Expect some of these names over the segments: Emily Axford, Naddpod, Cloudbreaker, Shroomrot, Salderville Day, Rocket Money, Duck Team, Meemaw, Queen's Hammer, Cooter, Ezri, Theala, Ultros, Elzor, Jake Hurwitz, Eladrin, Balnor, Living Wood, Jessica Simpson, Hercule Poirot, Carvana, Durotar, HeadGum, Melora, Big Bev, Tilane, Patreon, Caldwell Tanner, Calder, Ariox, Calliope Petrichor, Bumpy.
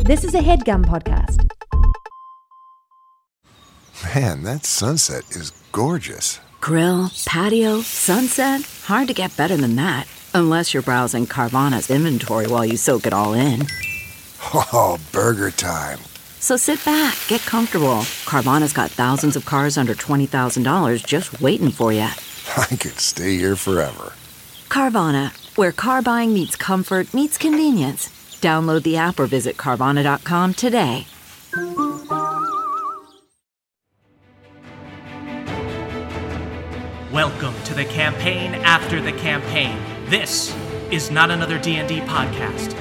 This is a HeadGum podcast. Man, that sunset is gorgeous. Grill, patio, sunset. Hard to get better than that. Unless you're browsing Carvana's inventory while you soak it all in. Oh, burger time. So sit back, get comfortable. Carvana's got thousands of cars under $20,000 just waiting for you. I could stay here forever. Carvana, where car buying meets comfort meets convenience. Download the app or visit Carvana.com today. Welcome to the campaign after the campaign. This is Not Another D&D Podcast.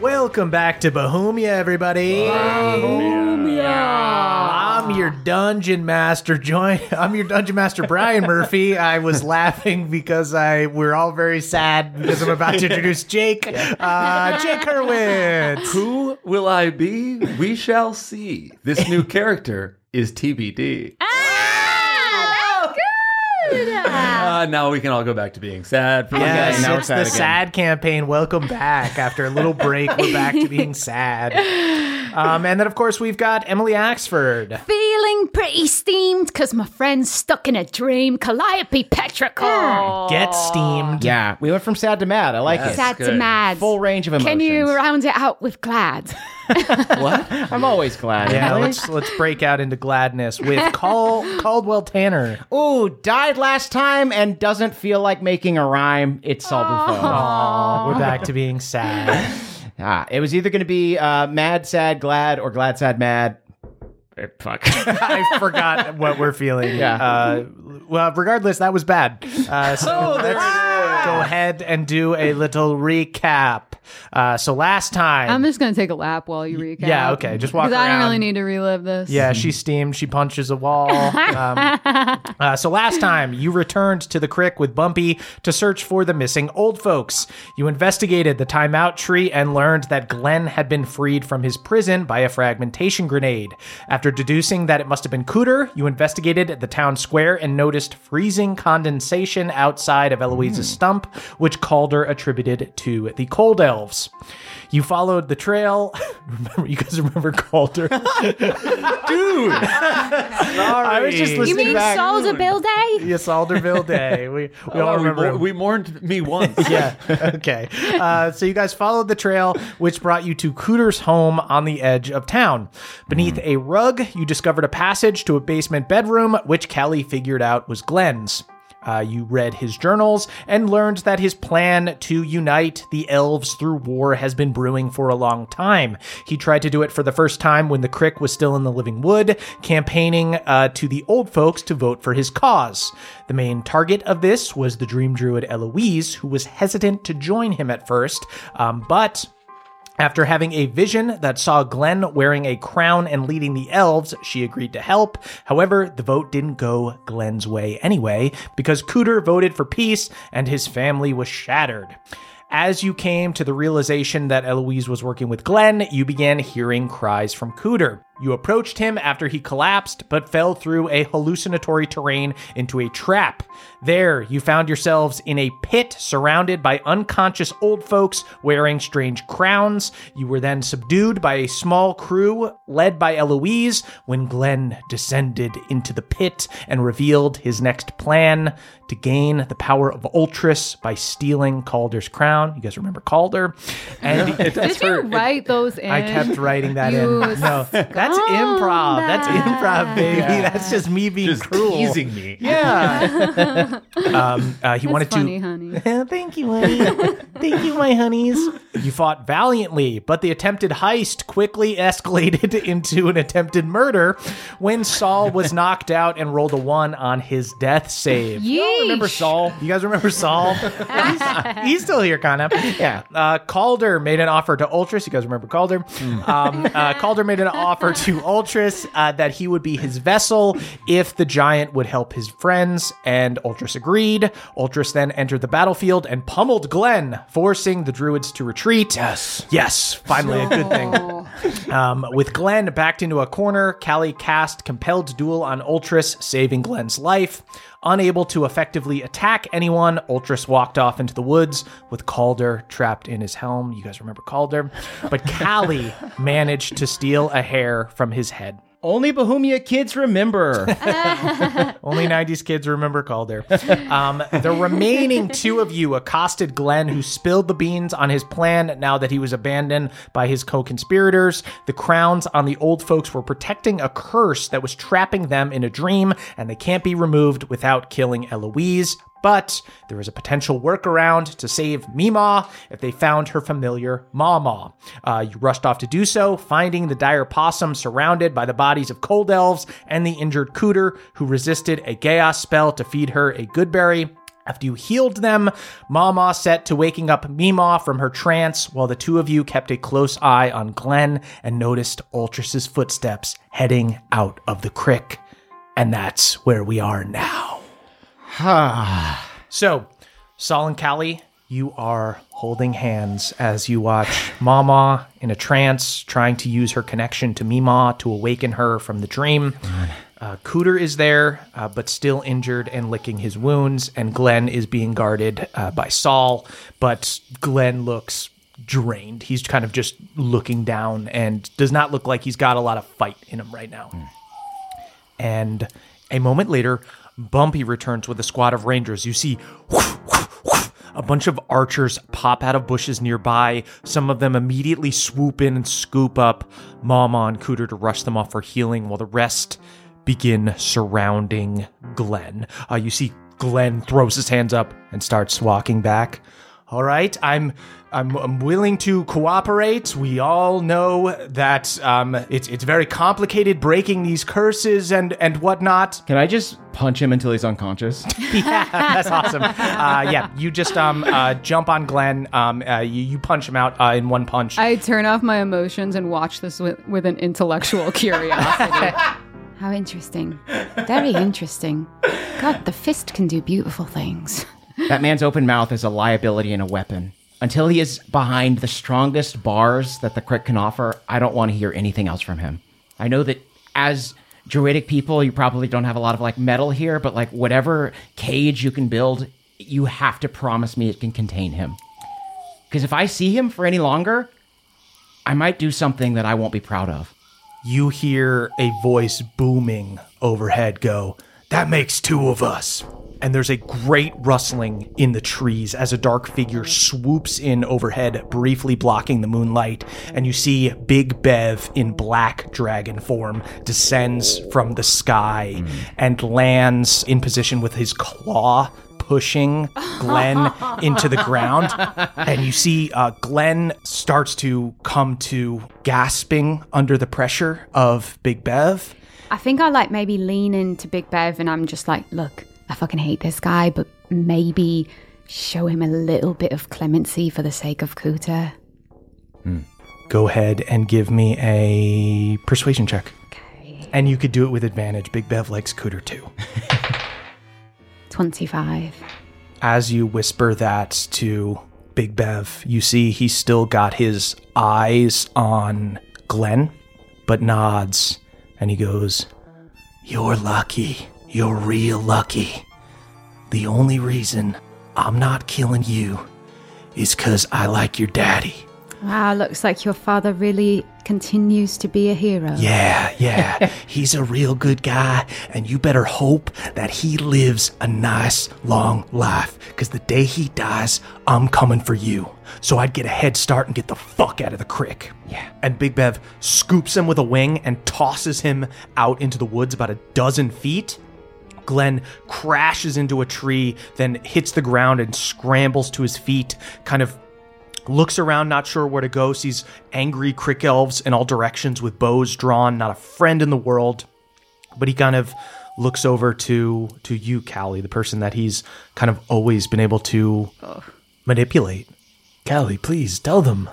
Welcome back to Bohemia, everybody. Bohemia. I'm your dungeon master, Brian Murphy. I was laughing because we're all very sad because I'm about to introduce Jake. Jake Hurwitz. Who will I be? We shall see. This new character is TBD. Now we can all go back to being sad. Yes, now it's the sad campaign. Welcome back. After a little break, we're back to being sad. And then, of course, we've got Emily Axford. Feeling pretty steamed because my friend's stuck in a dream. Calliope Petrichor. Get steamed. Yeah, we went from sad to mad. I like it. Sad to mad. Full range of emotions. Can you round it out with glad? What? I'm always glad. Yeah, let's break out into gladness with Caldwell Tanner. Ooh, died last time and doesn't feel like making a rhyme. It's Salderville. We're back to being sad. It was either going to be mad, sad, glad, or glad, sad, mad. Fuck. I forgot what we're feeling. Yeah. Well, regardless, that was bad. Let's go ahead and do a little recap. So last time... I'm just going to take a lap while you recap. Yeah, okay. Just walk around. Because I don't really need to relive this. Yeah, she steamed. She punches a wall. So last time, you returned to the Crick with Bumpy to search for the missing old folks. You investigated the timeout tree and learned that Glenn had been freed from his prison by a fragmentation grenade. After deducing that it must have been Cooter, you investigated the town square and noticed freezing condensation outside of Eloise's stump, which Calder attributed to the cold elf. You followed the trail. You guys remember Calder? Dude! Sorry. I was just listening. You mean back. Salderville Day? Yeah, Salderville Day. We all remember. We mourned me once. Yeah. Okay. So you guys followed the trail, which brought you to Cooter's home on the edge of town. Beneath a rug, you discovered a passage to a basement bedroom, which Callie figured out was Glenn's. You read his journals and learned that his plan to unite the elves through war has been brewing for a long time. He tried to do it for the first time when the Crick was still in the Living Wood, campaigning to the old folks to vote for his cause. The main target of this was the dream druid Eloise, who was hesitant to join him at first, but... After having a vision that saw Glenn wearing a crown and leading the elves, she agreed to help. However, the vote didn't go Glenn's way anyway, because Cooter voted for peace and his family was shattered. As you came to the realization that Eloise was working with Glenn, you began hearing cries from Cooter. You approached him after he collapsed, but fell through a hallucinatory terrain into a trap. There, you found yourselves in a pit surrounded by unconscious old folks wearing strange crowns. You were then subdued by a small crew led by Eloise when Glenn descended into the pit and revealed his next plan to gain the power of Ultros by stealing Calder's crown. You guys remember Calder? And Did you write those in? I kept writing that in. No. That's improv, baby. Yeah. That's just me being cruel. Just teasing me. Yeah. He wanted funny, to... honey. Thank you, honey. Thank you, my honeys. You fought valiantly, but the attempted heist quickly escalated into an attempted murder when Saul was knocked out and rolled a 1 on his death save. Yeesh. You remember Saul? You guys remember Saul? He's still here, kind of. Yeah. Calder made an offer to Ultros. You guys remember Calder? Calder made an offer to Ultros that he would be his vessel if the giant would help his friends, and Ultros agreed. Ultros then entered the battlefield and pummeled Glenn, forcing the druids to retreat. Yes, finally a good thing. With Glenn backed into a corner, Callie cast Compelled Duel on Ultros, saving Glenn's life. Unable to effectively attack anyone, Ultros walked off into the woods with Calder trapped in his helm. You guys remember Calder? But Callie managed to steal a hair from his head. Only Bohemia kids remember. Only 90s kids remember Calder. The remaining two of you accosted Glenn, who spilled the beans on his plan now that he was abandoned by his co-conspirators. The crowns on the old folks were protecting a curse that was trapping them in a dream, and they can't be removed without killing Eloise. But there is a potential workaround to save Meemaw if they found her familiar Mama. You rushed off to do so, finding the dire possum surrounded by the bodies of cold elves and the injured Cooter, who resisted a chaos spell to feed her a good berry. After you healed them, Mama set to waking up Meemaw from her trance, while the two of you kept a close eye on Glenn and noticed Ultras' footsteps heading out of the crick. And that's where we are now. So, Saul and Callie, you are holding hands as you watch Mama in a trance, trying to use her connection to Meemaw to awaken her from the dream. Cooter is there, but still injured and licking his wounds, and Glenn is being guarded by Saul, but Glenn looks drained. He's kind of just looking down and does not look like he's got a lot of fight in him right now. And a moment later, Bumpy returns with a squad of rangers. You see a bunch of archers pop out of bushes nearby. Some of them immediately swoop in and scoop up Mama and Cooter to rush them off for healing, while the rest begin surrounding Glenn. You see Glenn throws his hands up and starts walking back. All right, I'm willing to cooperate. We all know that it's very complicated breaking these curses and whatnot. Can I just punch him until he's unconscious? Yeah, that's awesome. Yeah, you just jump on Glenn. You punch him out in one punch. I turn off my emotions and watch this with an intellectual curiosity. How interesting. Very interesting. God, the fist can do beautiful things. That man's open mouth is a liability and a weapon. Until he is behind the strongest bars that the Crick can offer, I don't want to hear anything else from him. I know that as druidic people, you probably don't have a lot of metal here, but whatever cage you can build, you have to promise me it can contain him. Because if I see him for any longer, I might do something that I won't be proud of. You hear a voice booming overhead go, "That makes two of us." And there's a great rustling in the trees as a dark figure swoops in overhead, briefly blocking the moonlight, and you see Big Bev in black dragon form descends from the sky and lands in position with his claw, pushing Glenn into the ground. And you see Glenn starts to come to gasping under the pressure of Big Bev. I think I maybe lean into Big Bev and I'm just look, I fucking hate this guy, but maybe show him a little bit of clemency for the sake of Cooter. Go ahead and give me a persuasion check. Okay. And you could do it with advantage. Big Bev likes Cooter too. 25. As you whisper that to Big Bev, you see he's still got his eyes on Glenn, but nods, and he goes, "You're lucky. You're real lucky. The only reason I'm not killing you is 'cause I like your daddy." Wow, looks like your father really continues to be a hero. Yeah. He's a real good guy, and you better hope that he lives a nice, long life, 'cause the day he dies, I'm coming for you. So I'd get a head start and get the fuck out of the crick. Yeah. And Big Bev scoops him with a wing and tosses him out into the woods about a dozen feet. Glenn crashes into a tree, then hits the ground and scrambles to his feet, kind of looks around, not sure where to go, sees angry crick elves in all directions with bows drawn, not a friend in the world. But he kind of looks over to you, Callie, the person that he's kind of always been able to manipulate. Callie, please, tell them.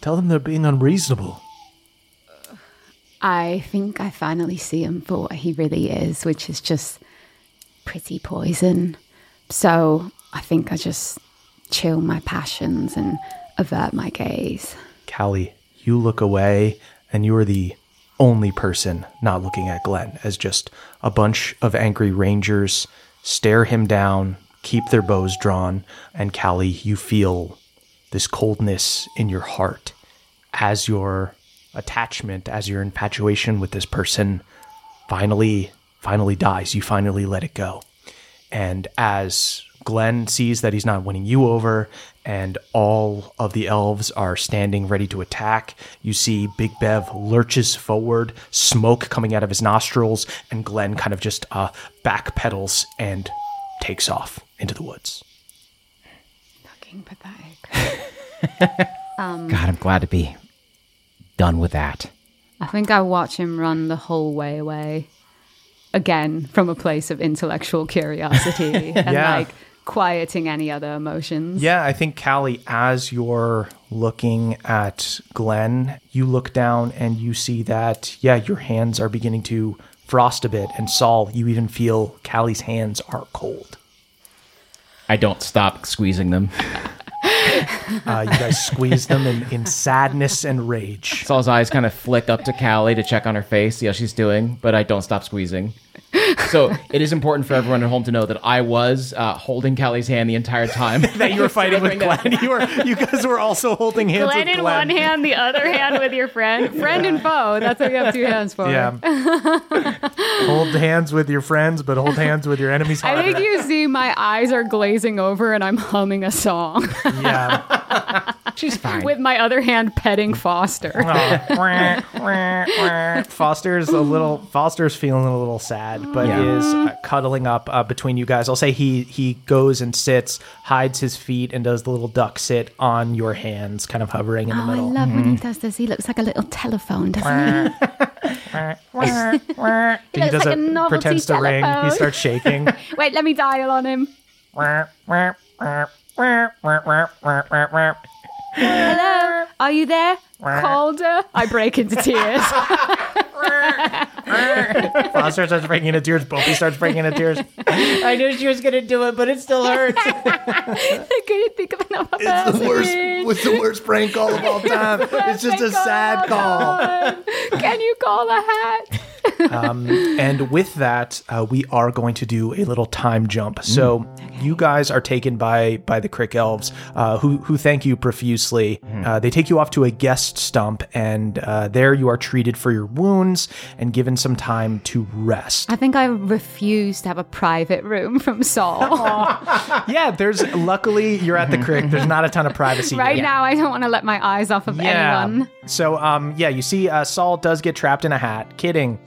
Tell them they're being unreasonable. I think I finally see him for what he really is, which is just pretty poison. So I think I just chill my passions and avert my gaze. Callie, you look away and you are the only person not looking at Glenn, as just a bunch of angry rangers stare him down, keep their bows drawn, and Callie, you feel this coldness in your heart as your attachment, as your infatuation with this person finally dies. You finally let it go. And as Glenn sees that he's not winning you over and all of the elves are standing ready to attack, you see Big Bev lurches forward, smoke coming out of his nostrils, and Glenn kind of just backpedals and takes off into the woods. Fucking pathetic. God, I'm glad to be done with that. I think I watch him run the whole way away. Again, from a place of intellectual curiosity and quieting any other emotions. Yeah, I think, Callie, as you're looking at Glenn, you look down and you see that, your hands are beginning to frost a bit. And Saul, you even feel Callie's hands are cold. I don't stop squeezing them. You guys squeeze them in sadness and rage. Saul's eyes kind of flick up to Callie to check on her face, see how she's doing, but I don't stop squeezing. So it is important for everyone at home to know that I was holding Callie's hand the entire time. That you were fighting with Glenn. You guys were also holding hands Glenn with Glenn. Glenn in one hand, the other hand with your friend. Friend and foe. That's what you have two hands for. Yeah. Hold hands with your friends, but hold hands with your enemies. I think you see my eyes are glazing over and I'm humming a song. Yeah. She's fine. With my other hand petting Foster. Oh. Foster's feeling a little sad, but is cuddling up between you guys. I'll say he goes and sits, hides his feet, and does the little duck sit on your hands, kind of hovering in the middle. I love when he does this. He looks like a little telephone, doesn't he? He does like a pretends to telephone. Ring. He starts shaking. Wait, let me dial on him. Hello, are you there? Calder. I break into tears. Foster starts breaking into tears. Bumpy starts breaking into tears. I knew she was going to do it, but it still hurts. I couldn't think of another person. It's the worst prank call of all time. It's just a sad call. Can you call a hat? And with that, we are going to do a little time jump. So you guys are taken by the Crick Elves, who thank you profusely. They take you off to a guest stump, and there you are treated for your wounds and given some time to rest. I think I refuse to have a private room from Saul. Yeah, luckily you're at the Crick. There's not a ton of privacy. Right now, I don't want to let my eyes off of anyone. So, you see Saul does get trapped in a hat. Kidding.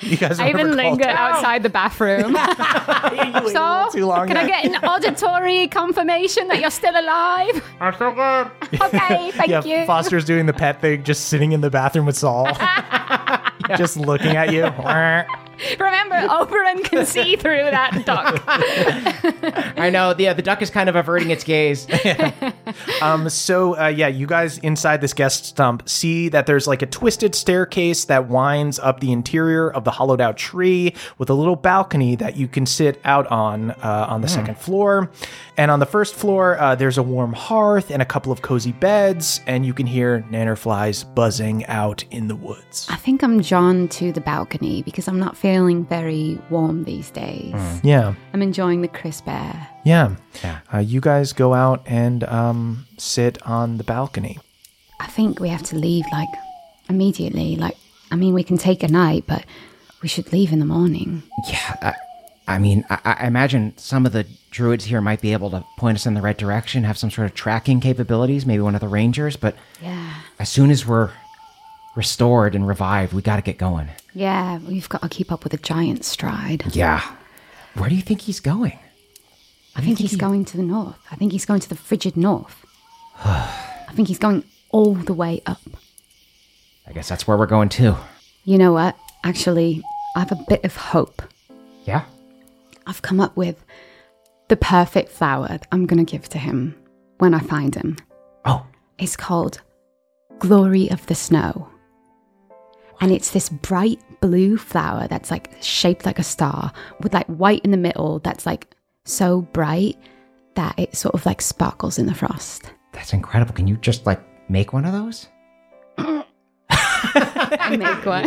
You guys I even linger outside the bathroom. So, too long can I get an auditory confirmation that you're still alive? I'm still good. Okay, thank you. Foster's doing the pet thing, just sitting in the bathroom with Saul. Just looking at you. Remember, Oberon can see through that duck. I know. Yeah, the duck is kind of averting its gaze. You guys inside this guest stump see that there's like a twisted staircase that winds up the interior of the hollowed out tree with a little balcony that you can sit out on the second floor. And on the first floor, there's a warm hearth and a couple of cozy beds, and you can hear nannerflies buzzing out in the woods. I think I'm drawn to the balcony because I'm not feeling very warm these days. Yeah. I'm enjoying the crisp air. Yeah. You guys go out and sit on the balcony. I think we have to leave, immediately. We can take a night, but we should leave in the morning. Yeah, I imagine some of the druids here might be able to point us in the right direction, have some sort of tracking capabilities, maybe one of the rangers, but as soon as we're restored and revived, we got to get going. Yeah, we've got to keep up with a giant stride. Yeah. Where do you think he's going? I think he's going to the north. I think he's going to the frigid north. I think he's going all the way up. I guess that's where we're going too. You know what? Actually, I have a bit of hope. Yeah? I've come up with the perfect flower that I'm going to give to him when I find him. Oh. It's called Glory of the Snow. And it's this bright blue flower that's shaped like a star with white in the middle that's so bright that it sort of sparkles in the frost. That's incredible. Can you just make one of those? I make one.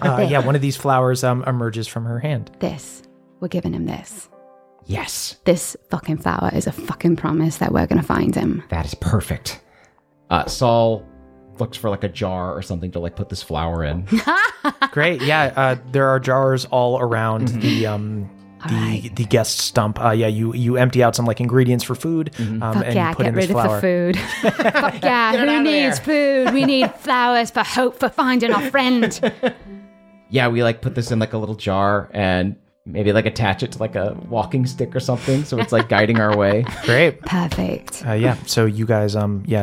Callie, one of these flowers emerges from her hand. This. We're giving him this. Yes. This fucking flower is a fucking promise that we're going to find him. That is perfect. Saul looks for like a jar or something to like put this flower in. Great. Yeah. There are jars all around the guest stump. You empty out some like ingredients for food. Mm-hmm. Put in this flower. Fuck yeah, get rid of the food. Fuck yeah, who needs food? We need flowers for hope for finding our friend. Yeah, we like put this in like a little jar and maybe like attach it to like a walking stick or something, so it's like guiding our way. Great, perfect. So you guys,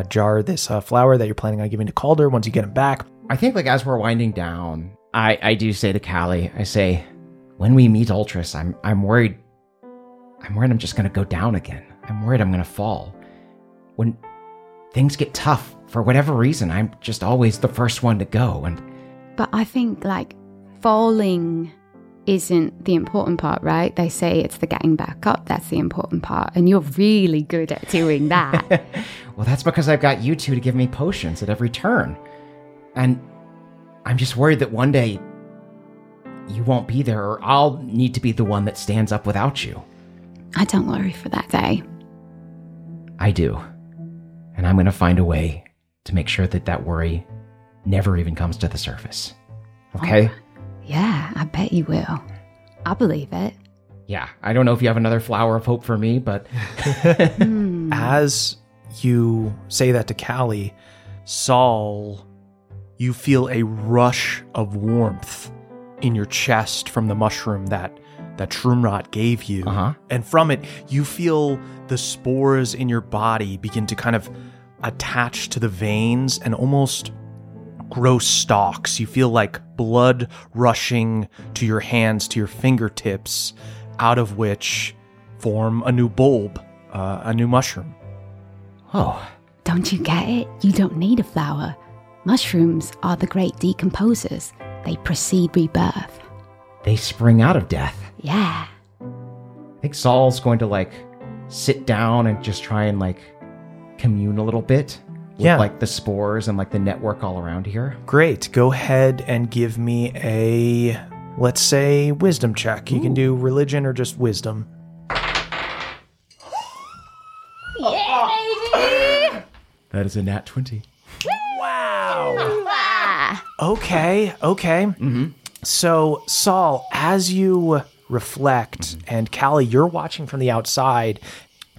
jar this flower that you're planning on giving to Calder once you get him back. I think like as we're winding down, I do say to Callie, I say, when we meet Ultros, I'm worried I'm just gonna go down again. I'm worried I'm gonna fall. When things get tough for whatever reason, I'm just always the first one to go. And but I think like falling isn't the important part, right? They say it's the getting back up that's the important part, and you're really good at doing that. Well, that's because I've got you two to give me potions at every turn, and I'm just worried that one day you won't be there, or I'll need to be the one that stands up without you. I don't worry for that day. I do, and I'm going to find a way to make sure that that worry never even comes to the surface. Okay? Yeah, I bet you will. I believe it. Yeah, I don't know if you have another flower of hope for me, but... As you say that to Callie, Saul, you feel a rush of warmth in your chest from the mushroom that Shroomrot gave you. Uh-huh. And from it, you feel the spores in your body begin to kind of attach to the veins and almost... gross stalks. You feel like blood rushing to your hands, to your fingertips, out of which form a new bulb, a new mushroom. Oh. Don't you get it? You don't need a flower. Mushrooms are the great decomposers. They precede rebirth. They spring out of death. Yeah. I think Saul's going to like sit down and just try and like commune a little bit. Yeah. Like the spores and like the network all around here. Great. Go ahead and give me a, let's say, wisdom check. You can do religion or just wisdom. Yeah, baby! That is a nat 20. Wow! Okay. Mm-hmm. So, Saul, as you reflect, and Callie, you're watching from the outside,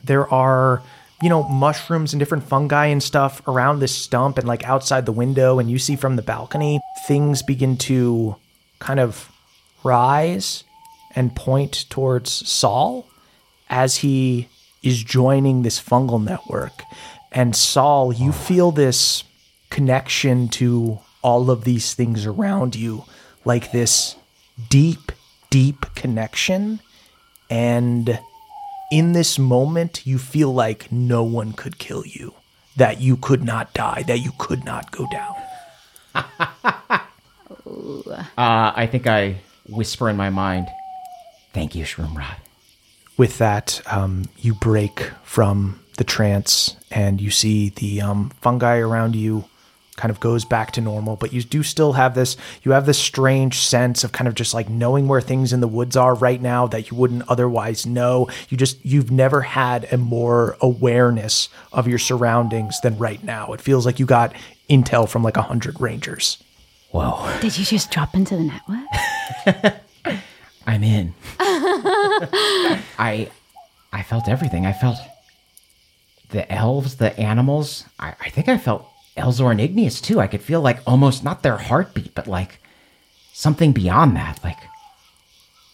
there are... mushrooms and different fungi and stuff around this stump and like outside the window, and you see from the balcony, things begin to kind of rise and point towards Saul as he is joining this fungal network. And Saul, you feel this connection to all of these things around you, like this deep, deep connection, and... in this moment, you feel like no one could kill you, that you could not die, that you could not go down. I think I whisper in my mind, thank you, Shroomrot. With that, you break from the trance, and you see the fungi around you kind of goes back to normal, but you do still have this, you have this strange sense of kind of just like knowing where things in the woods are right now that you wouldn't otherwise know. You've never had a more awareness of your surroundings than right now. It feels like you got intel from like 100 rangers. Whoa. Did you just drop into the network? I'm in. I felt everything. I felt the elves, the animals. I think I felt Elzor and Igneous, too. I could feel like almost not their heartbeat, but like something beyond that. Like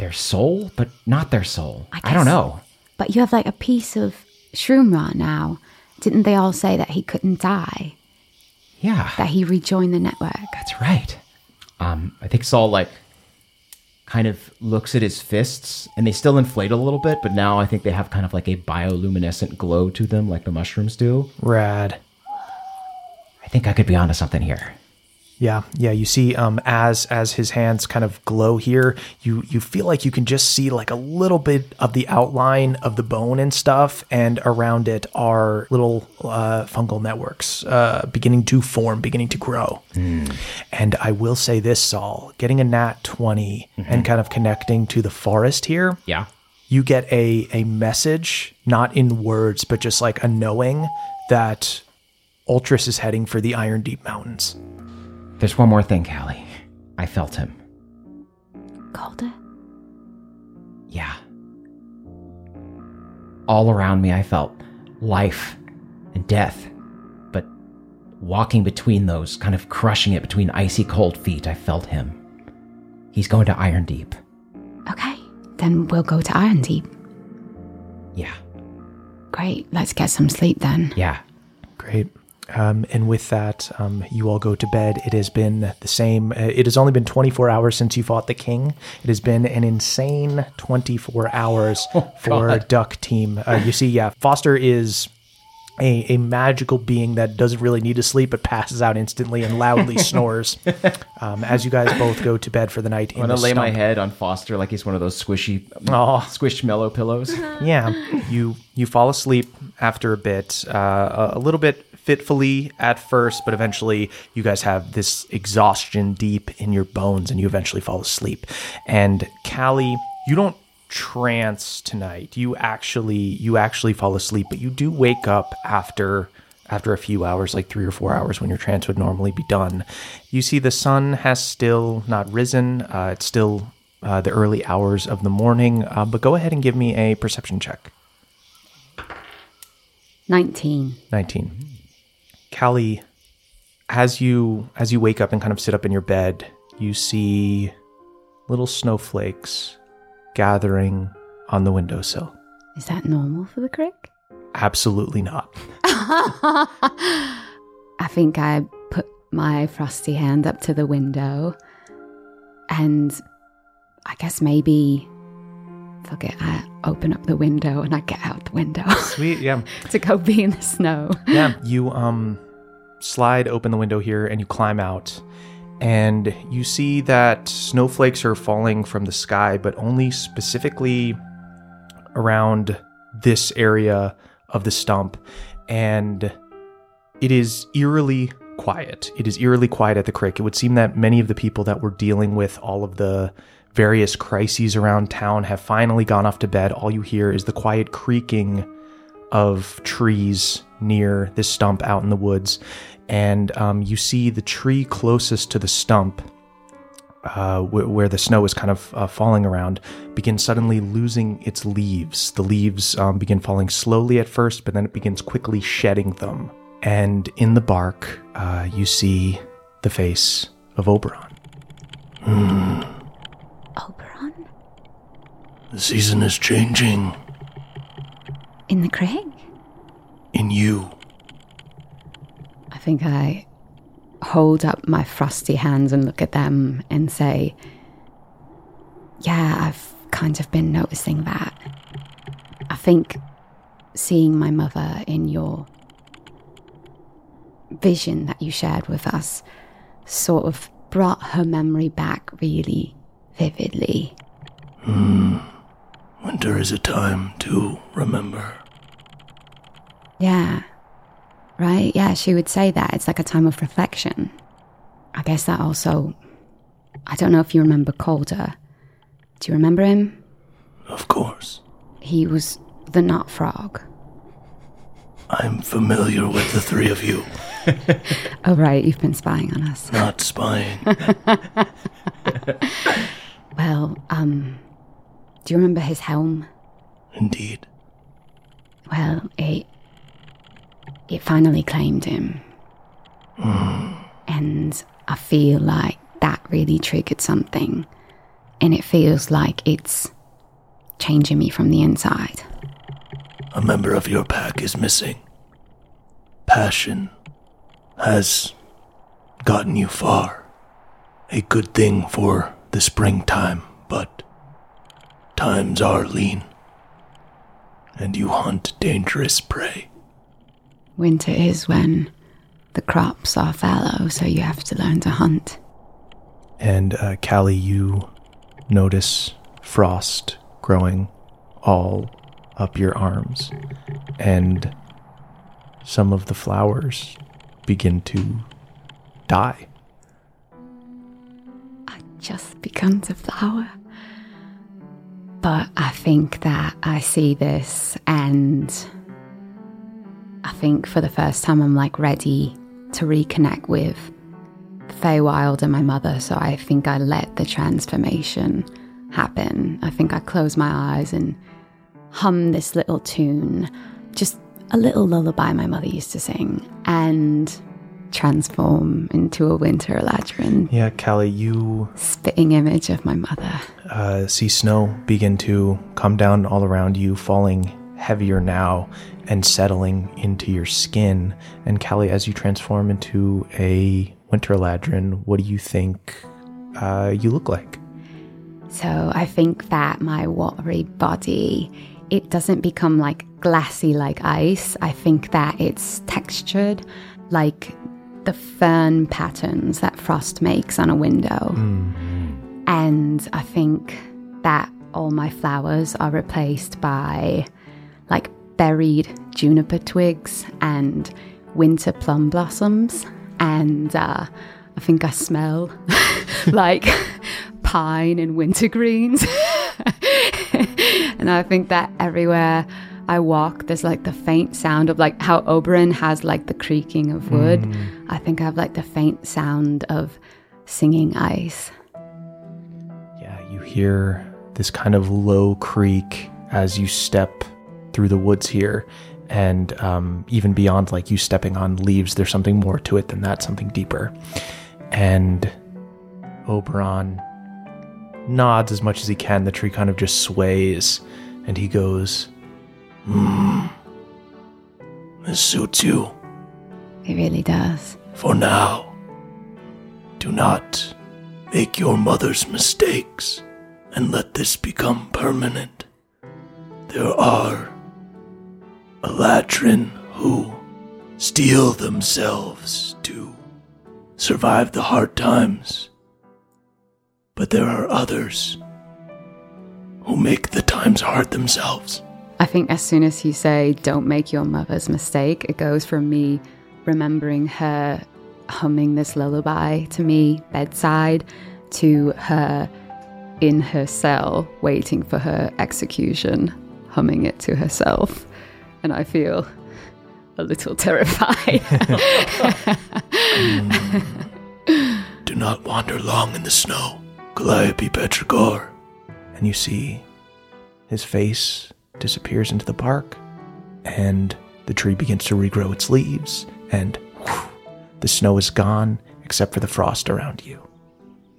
their soul, but not their soul. I don't know. But you have like a piece of Shroomrot now. Didn't they all say that he couldn't die? Yeah. That he rejoined the network. That's right. I think Saul like kind of looks at his fists, and they still inflate a little bit, but now I think they have kind of like a bioluminescent glow to them like the mushrooms do. Rad. I think I could be onto something here. Yeah. You see, as his hands kind of glow here, you feel like you can just see like a little bit of the outline of the bone and stuff, and around it are little fungal networks beginning to form, beginning to grow. Mm. And I will say this, Saul, getting a nat 20 and kind of connecting to the forest here. Yeah. You get a message, not in words, but just like a knowing that Ultros is heading for the Iron Deep Mountains. There's one more thing, Callie. I felt him. Called it? Yeah. All around me, I felt life and death. But walking between those, kind of crushing it between icy cold feet, I felt him. He's going to Iron Deep. Okay. Then we'll go to Iron Deep. Yeah. Great. Let's get some sleep then. Yeah. Great. And with that, you all go to bed. It has been the same. It has only been 24 hours since you fought the king. It has been an insane 24 hours for Duck Team. You see, yeah, Foster is a magical being that doesn't really need to sleep, but passes out instantly and loudly snores as you guys both go to bed for the night. I'm going to lay my head on Foster like he's one of those squished mellow pillows. Yeah. You fall asleep after a bit, a little bit fitfully at first, but eventually you guys have this exhaustion deep in your bones and you eventually fall asleep. And Callie, you don't trance tonight. You actually fall asleep, but you do wake up after a few hours, like 3 or 4 hours when your trance would normally be done. You see the sun has still not risen. It's still the early hours of the morning, but go ahead and give me a perception check. 19. Callie, as you wake up and kind of sit up in your bed, you see little snowflakes gathering on the windowsill. Is that normal for the Crick? Absolutely not. I think I put my frosty hand up to the window and I guess maybe, fuck it, I open up the window and I get out the window. Sweet, yeah. To go be in the snow. Yeah, you slide open the window here and you climb out. And you see that snowflakes are falling from the sky, but only specifically around this area of the stump. And it is eerily quiet. It is eerily quiet at the Crick. It would seem that many of the people that were dealing with all of the various crises around town have finally gone off to bed. All you hear is the quiet creaking of trees near this stump out in the woods. And you see the tree closest to the stump, where the snow is kind of falling around, begin suddenly losing its leaves. The leaves begin falling slowly at first, but then it begins quickly shedding them. And in the bark, you see the face of Oberon. Oberon? The season is changing. In the Crick? In you. I think I hold up my frosty hands and look at them and say, yeah, I've kind of been noticing that. I think seeing my mother in your vision that you shared with us sort of brought her memory back really vividly. Winter is a time to remember. Yeah. Right? Yeah, she would say that. It's like a time of reflection. I guess that also... I don't know if you remember Calder. Do you remember him? Of course. He was the Knot Frog. I'm familiar with the three of you. Oh, right. You've been spying on us. Not spying. Well, do you remember his helm? Indeed. Well, it finally claimed him. And I feel like that really triggered something. And it feels like it's changing me from the inside. A member of your pack is missing. Passion has gotten you far. A good thing for the springtime, but times are lean. And you hunt dangerous prey. Winter is when The crops are fallow, so you have to learn to hunt. And Callie, you notice frost growing all up your arms, and some of the flowers begin to die. I just begun to flower. But I think that I see this, and I think for the first time I'm like ready to reconnect with Feywild and my mother, so I think I let the transformation happen. I think I close my eyes and hum this little tune, just a little lullaby my mother used to sing, and transform into a winter eladrin. Yeah, Callie, you... spitting image of my mother. See snow begin to come down all around you, falling heavier now and settling into your skin. And Callie, as you transform into a winter eladrin, what do you think you look like? So I think that my watery body, it doesn't become like glassy like ice. I think that it's textured like the fern patterns that frost makes on a window. Mm. And I think that all my flowers are replaced by like buried juniper twigs and winter plum blossoms. And I think I smell like pine and wintergreens. And I think that everywhere I walk, there's like the faint sound of like how Oberon has like the creaking of wood. Mm. I think I have like the faint sound of singing ice. Yeah, you hear this kind of low creak as you step through the woods here. And even beyond like you stepping on leaves, there's something more to it than that, something deeper. And Oberon nods as much as he can. The tree kind of just sways and he goes... This suits you. It really does. For now, do not make your mother's mistakes and let this become permanent. There are Eladrin who steel themselves to survive the hard times, but there are others who make the times hard themselves. I think as soon as you say, don't make your mother's mistake, it goes from me remembering her humming this lullaby to me bedside to her in her cell waiting for her execution, humming it to herself. And I feel a little terrified. Do not wander long in the snow, Calliope Petrichor. And you see his face disappears into the park, and the tree begins to regrow its leaves, and whew, the snow is gone except for the frost around you.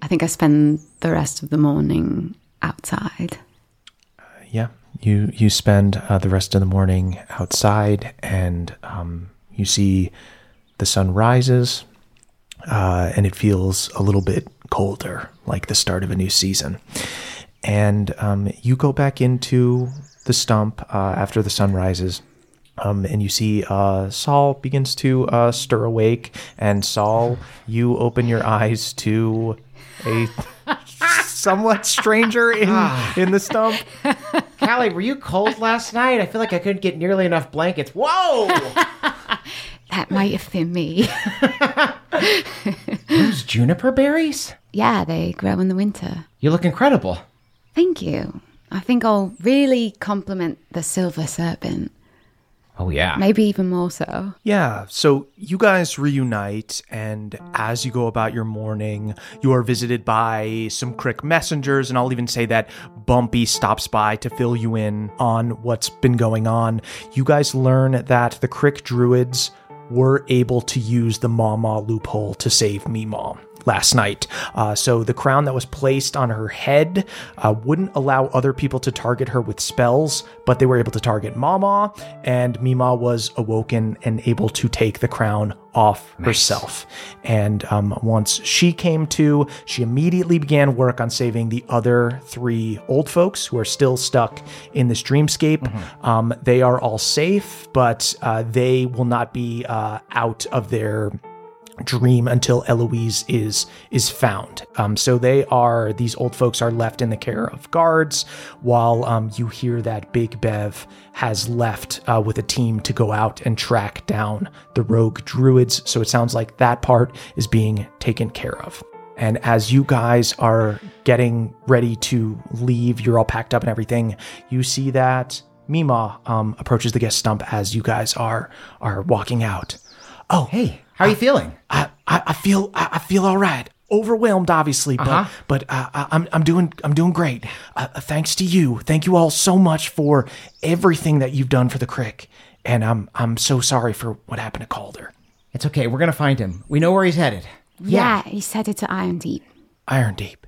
I think I spend the rest of the morning outside. You spend the rest of the morning outside, and you see the sun rises, and it feels a little bit colder, like the start of a new season. And you go back into the stump after the sun rises, and you see Saul begins to stir awake. And Saul, you open your eyes to a somewhat stranger in the stump. Callie, were you cold last night? I feel like I couldn't get nearly enough blankets. Whoa! That might have been me. Those juniper berries? Yeah, they grow in the winter. You look incredible. Thank you. I think I'll really compliment the silver serpent. Oh, yeah. Maybe even more so. Yeah. So you guys reunite, and as you go about your morning, you are visited by some Crick messengers, and I'll even say that Bumpy stops by to fill you in on what's been going on. You guys learn that the Crick druids were able to use the Mama loophole to save Meemaw last night. So the crown that was placed on her head wouldn't allow other people to target her with spells, but they were able to target Mama, and Meemaw was awoken and able to take the crown off herself. And once she came to, she immediately began work on saving the other three old folks who are still stuck in this dreamscape. Mm-hmm. They are all safe, but they will not be out of their dream until Eloise is found. So they are, these old folks are left in the care of guards while you hear that Big Bev has left with a team to go out and track down the rogue druids. So it sounds like that part is being taken care of. And as you guys are getting ready to leave, you're all packed up and everything, you see that Meemaw approaches the guest stump as you guys are walking out. Oh, hey. How are you feeling? I feel all right. Overwhelmed, obviously, but I'm doing great. Thanks to you. Thank you all so much for everything that you've done for the Crick. And I'm so sorry for what happened to Calder. It's okay. We're gonna find him. We know where he's headed. Yeah, he's headed to Iron Deep. Iron Deep.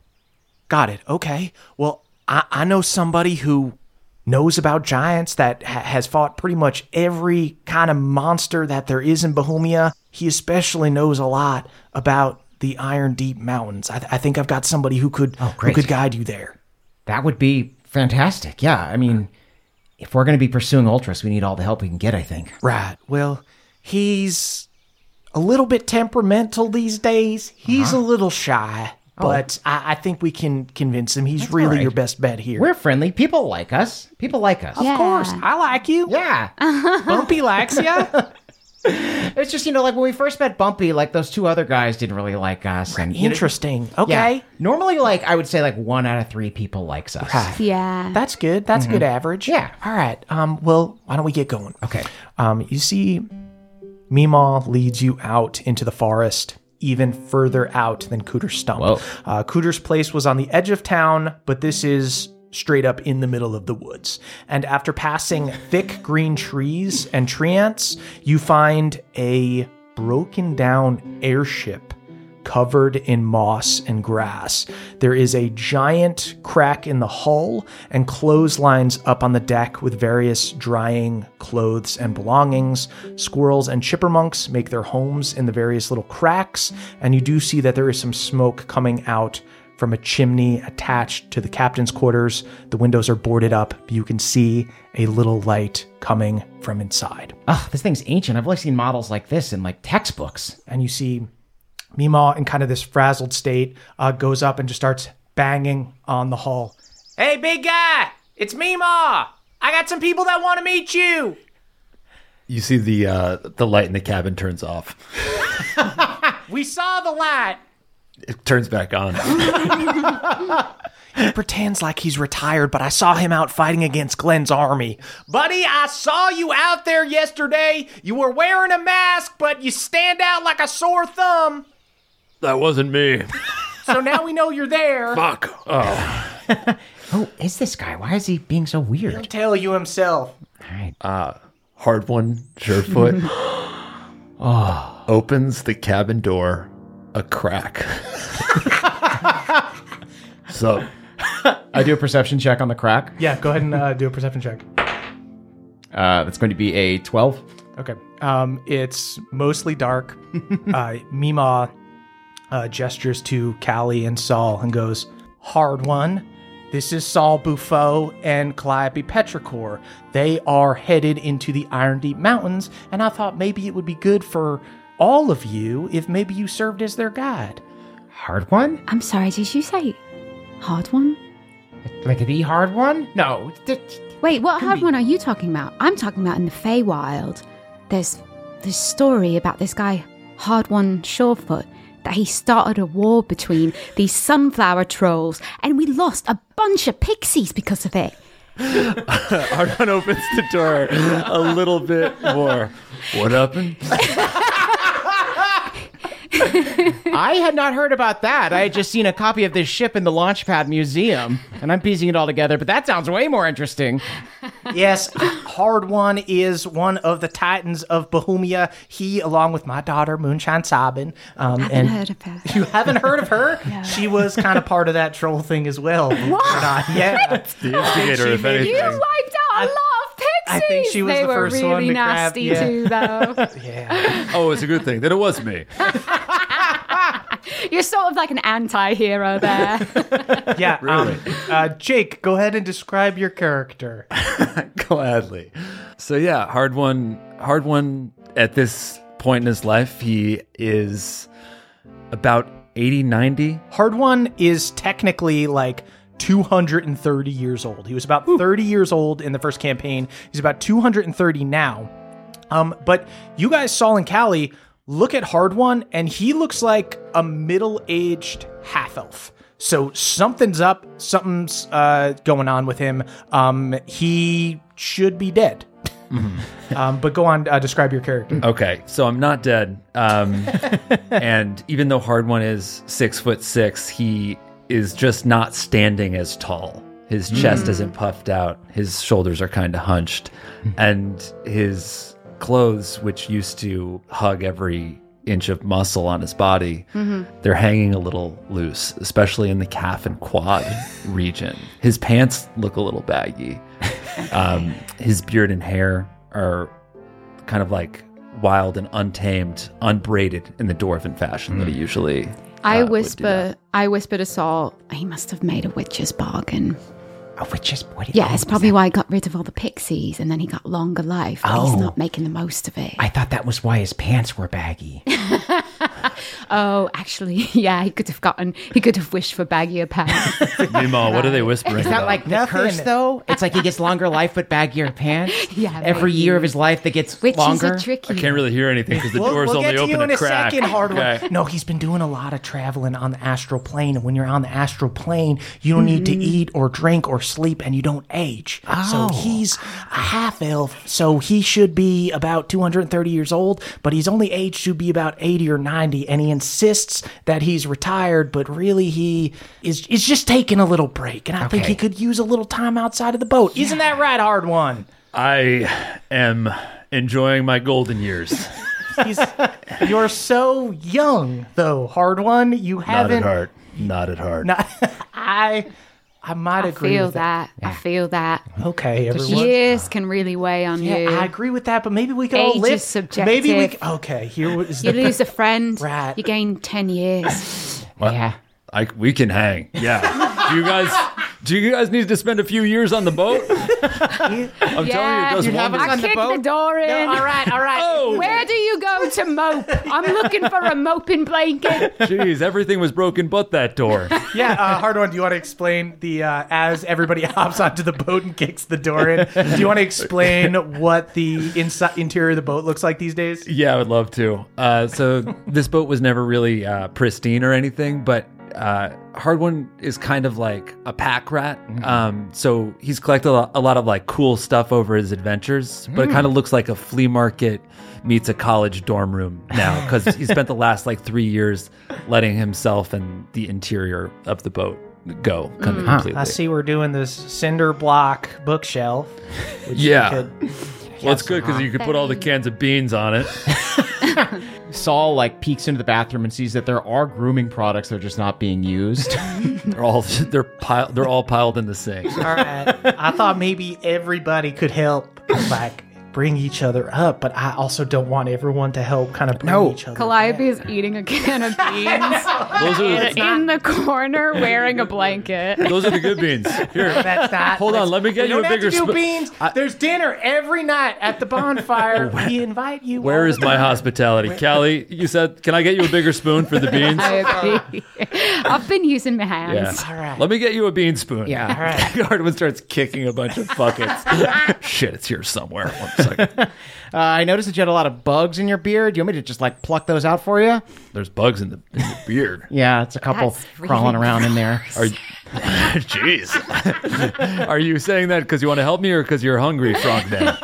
Got it. Okay. Well, I know somebody who knows about giants that has fought pretty much every kind of monster that there is in Bohemia. He especially knows a lot about the Iron Deep Mountains. I think I've got somebody who could guide you there. That would be fantastic. Yeah, I mean, if we're going to be pursuing Ultras, we need all the help we can get, I think. Right. Well, he's a little bit temperamental these days. He's a little shy, but I think we can convince him. He's really your best bet here. We're friendly. People like us. Yeah. Of course. I like you. Yeah. Bumpy likes you. It's just, you know, like when we first met Bumpy, like those two other guys didn't really like us. And, interesting. Okay. Yeah. Normally, like, I would say like 1 out of 3 people likes us. Right. Yeah. That's good. That's a good average. Yeah. All right. Well, why don't we get going? Okay. You see, Meemaw leads you out into the forest, even further out than Cooter's stump. Cooter's place was on the edge of town, but this is straight up in the middle of the woods. And after passing thick green trees and tree ants, you find a broken down airship covered in moss and grass. There is a giant crack in the hull and clotheslines up on the deck with various drying clothes and belongings. Squirrels and chippermunks make their homes in the various little cracks, and you do see that there is some smoke coming out from a chimney attached to the captain's quarters. The windows are boarded up, but you can see a little light coming from inside. Ugh, this thing's ancient. I've only seen models like this in, like, textbooks. And you see Meemaw in kind of this frazzled state goes up and just starts banging on the hull. Hey, big guy! It's Meemaw! I got some people that want to meet you! You see the light in the cabin turns off. We saw the light! It turns back on. He pretends like he's retired, but I saw him out fighting against Glenn's army. Buddy, I saw you out there yesterday. You were wearing a mask, but you stand out like a sore thumb. That wasn't me. So now we know you're there. Fuck. Oh. Who is this guy? Why is he being so weird? He'll tell you himself. All right. Hardwon Surefoot opens the cabin door. A crack. So, I do a perception check on the crack. Yeah, go ahead and do a perception check. That's going to be a 12. Okay. It's mostly dark. Meemaw gestures to Callie and Saul and goes, Hardwon, this is Saul Buffo and Calliope Petrichor. They are headed into the Iron Deep Mountains, and I thought maybe it would be good for all of you, if maybe you served as their guide. Hardwon? I'm sorry, did you say Hardwon? Like an E Hardwon? No. Wait, what Hardwon are you talking about? I'm talking about in the Feywild. There's this story about this guy, Hardwon Surefoot, that he started a war between these sunflower trolls, and we lost a bunch of pixies because of it. Hardwon opens the door a little bit more. What happened? I had not heard about that. I had just seen a copy of this ship in the Launchpad Museum, and I'm piecing it all together, but that sounds way more interesting. Yes, Hardwon is one of the titans of Bohemia. He, along with my daughter, Moonshine Sabin. I haven't heard of her. You haven't heard of her? No. She was kind of part of that troll thing as well. What? Not yet. The instigator, if anything. You wiped out a lot. I think she was the first really one to grab. They were really nasty too, though. Yeah. Oh, it's a good thing that it was me. You're sort of like an anti-hero there. Yeah, really. Jake, go ahead and describe your character. Gladly. So yeah, Hardwon at this point in his life. He is about 80, 90. Hardwon is technically like 230 years old. He was about 30 years old in the first campaign. He's about 230 now. But you guys, Saul and Callie, look at Hardwon, and he looks like a middle-aged half-elf. So something's up, something's going on with him. He should be dead. Mm-hmm. But go on, describe your character. Okay, so I'm not dead. And even though Hardwon is 6'6", he is just not standing as tall. His chest isn't puffed out. His shoulders are kind of hunched. And his clothes, which used to hug every inch of muscle on his body, they're hanging a little loose, especially in the calf and quad region. His pants look a little baggy. His beard and hair are kind of like wild and untamed, unbraided in the dwarven fashion that he usually I whisper to Saul, he must have made a witch's bargain. A witch's bargain? Yeah, it's probably why he got rid of all the pixies and then he got longer life. But he's not making the most of it. I thought that was why his pants were baggy. Oh, actually, yeah, he could have wished for baggier pants. Meemaw, what are they whispering about? Is that like the curse, though? It's like he gets longer life, but baggier pants? Yeah. Every year of his life that gets longer? Which is tricky. I can't really hear anything because the door's only open a crack. We'll get to you in a second, Hardwon. Okay. No, he's been doing a lot of traveling on the astral plane, and when you're on the astral plane, you don't need to eat or drink or sleep, and you don't age. Oh. So he's a half-elf, so he should be about 230 years old, but he's only aged to be about 80 or 90, and he insists that he's retired, but really he is just taking a little break, and I think he could use a little time outside of the boat. Yeah. Isn't that right, Hardwon? I am enjoying my golden years. You're so young, though, Hardwon. You haven't... Not at heart. I might agree with that. Yeah. I feel that. Okay, everyone. Years can really weigh on you. I agree with that, but maybe we can all live. Age is subjective. Maybe we can, here is the... You lose a friend, right. You gain 10 years. Well, yeah. We can hang. Yeah. Do you guys need to spend a few years on the boat? I'm telling you, it does wonders. I kick the door in. No, all right. Oh. Where do you go to mope? I'm looking for a moping blanket. Jeez, everything was broken but that door. Yeah, Hardwon, do you want to explain as everybody hops onto the boat and kicks the door in, do you want to explain what the interior of the boat looks like these days? Yeah, I would love to. So this boat was never really pristine or anything, but... Hardwon is kind of like a pack rat. So he's collected a lot of like cool stuff over his adventures, but it kind of looks like a flea market meets a college dorm room now, because he spent the last like 3 years letting himself and the interior of the boat go completely. I see we're doing this cinder block bookshelf. Which well, it's good because you could put all the cans of beans on it. Saul like peeks into the bathroom and sees that there are grooming products that are just not being used. They're all piled in the sink. All right, I thought maybe everybody could help, like bring each other up, but I also don't want everyone to help kind of bring each other. Calliope is eating a can of beans. The corner wearing a blanket. Those are the good beans. Here, hold on, let me get you a bigger spoon. Beans. There's dinner every night at the bonfire. We invite you. Where is my hospitality, Callie? You said, can I get you a bigger spoon for the beans? I've been using my hands. Yeah. All right. Let me get you a bean spoon. Yeah. All right. Hardwon starts kicking a bunch of buckets. Shit, it's here somewhere. I noticed that you had a lot of bugs in your beard. Do you want me to just like pluck those out for you? There's bugs in the beard. Yeah, it's a couple crawling around in there. Jeez. Are you saying that because you want to help me or because you're hungry, Frogman?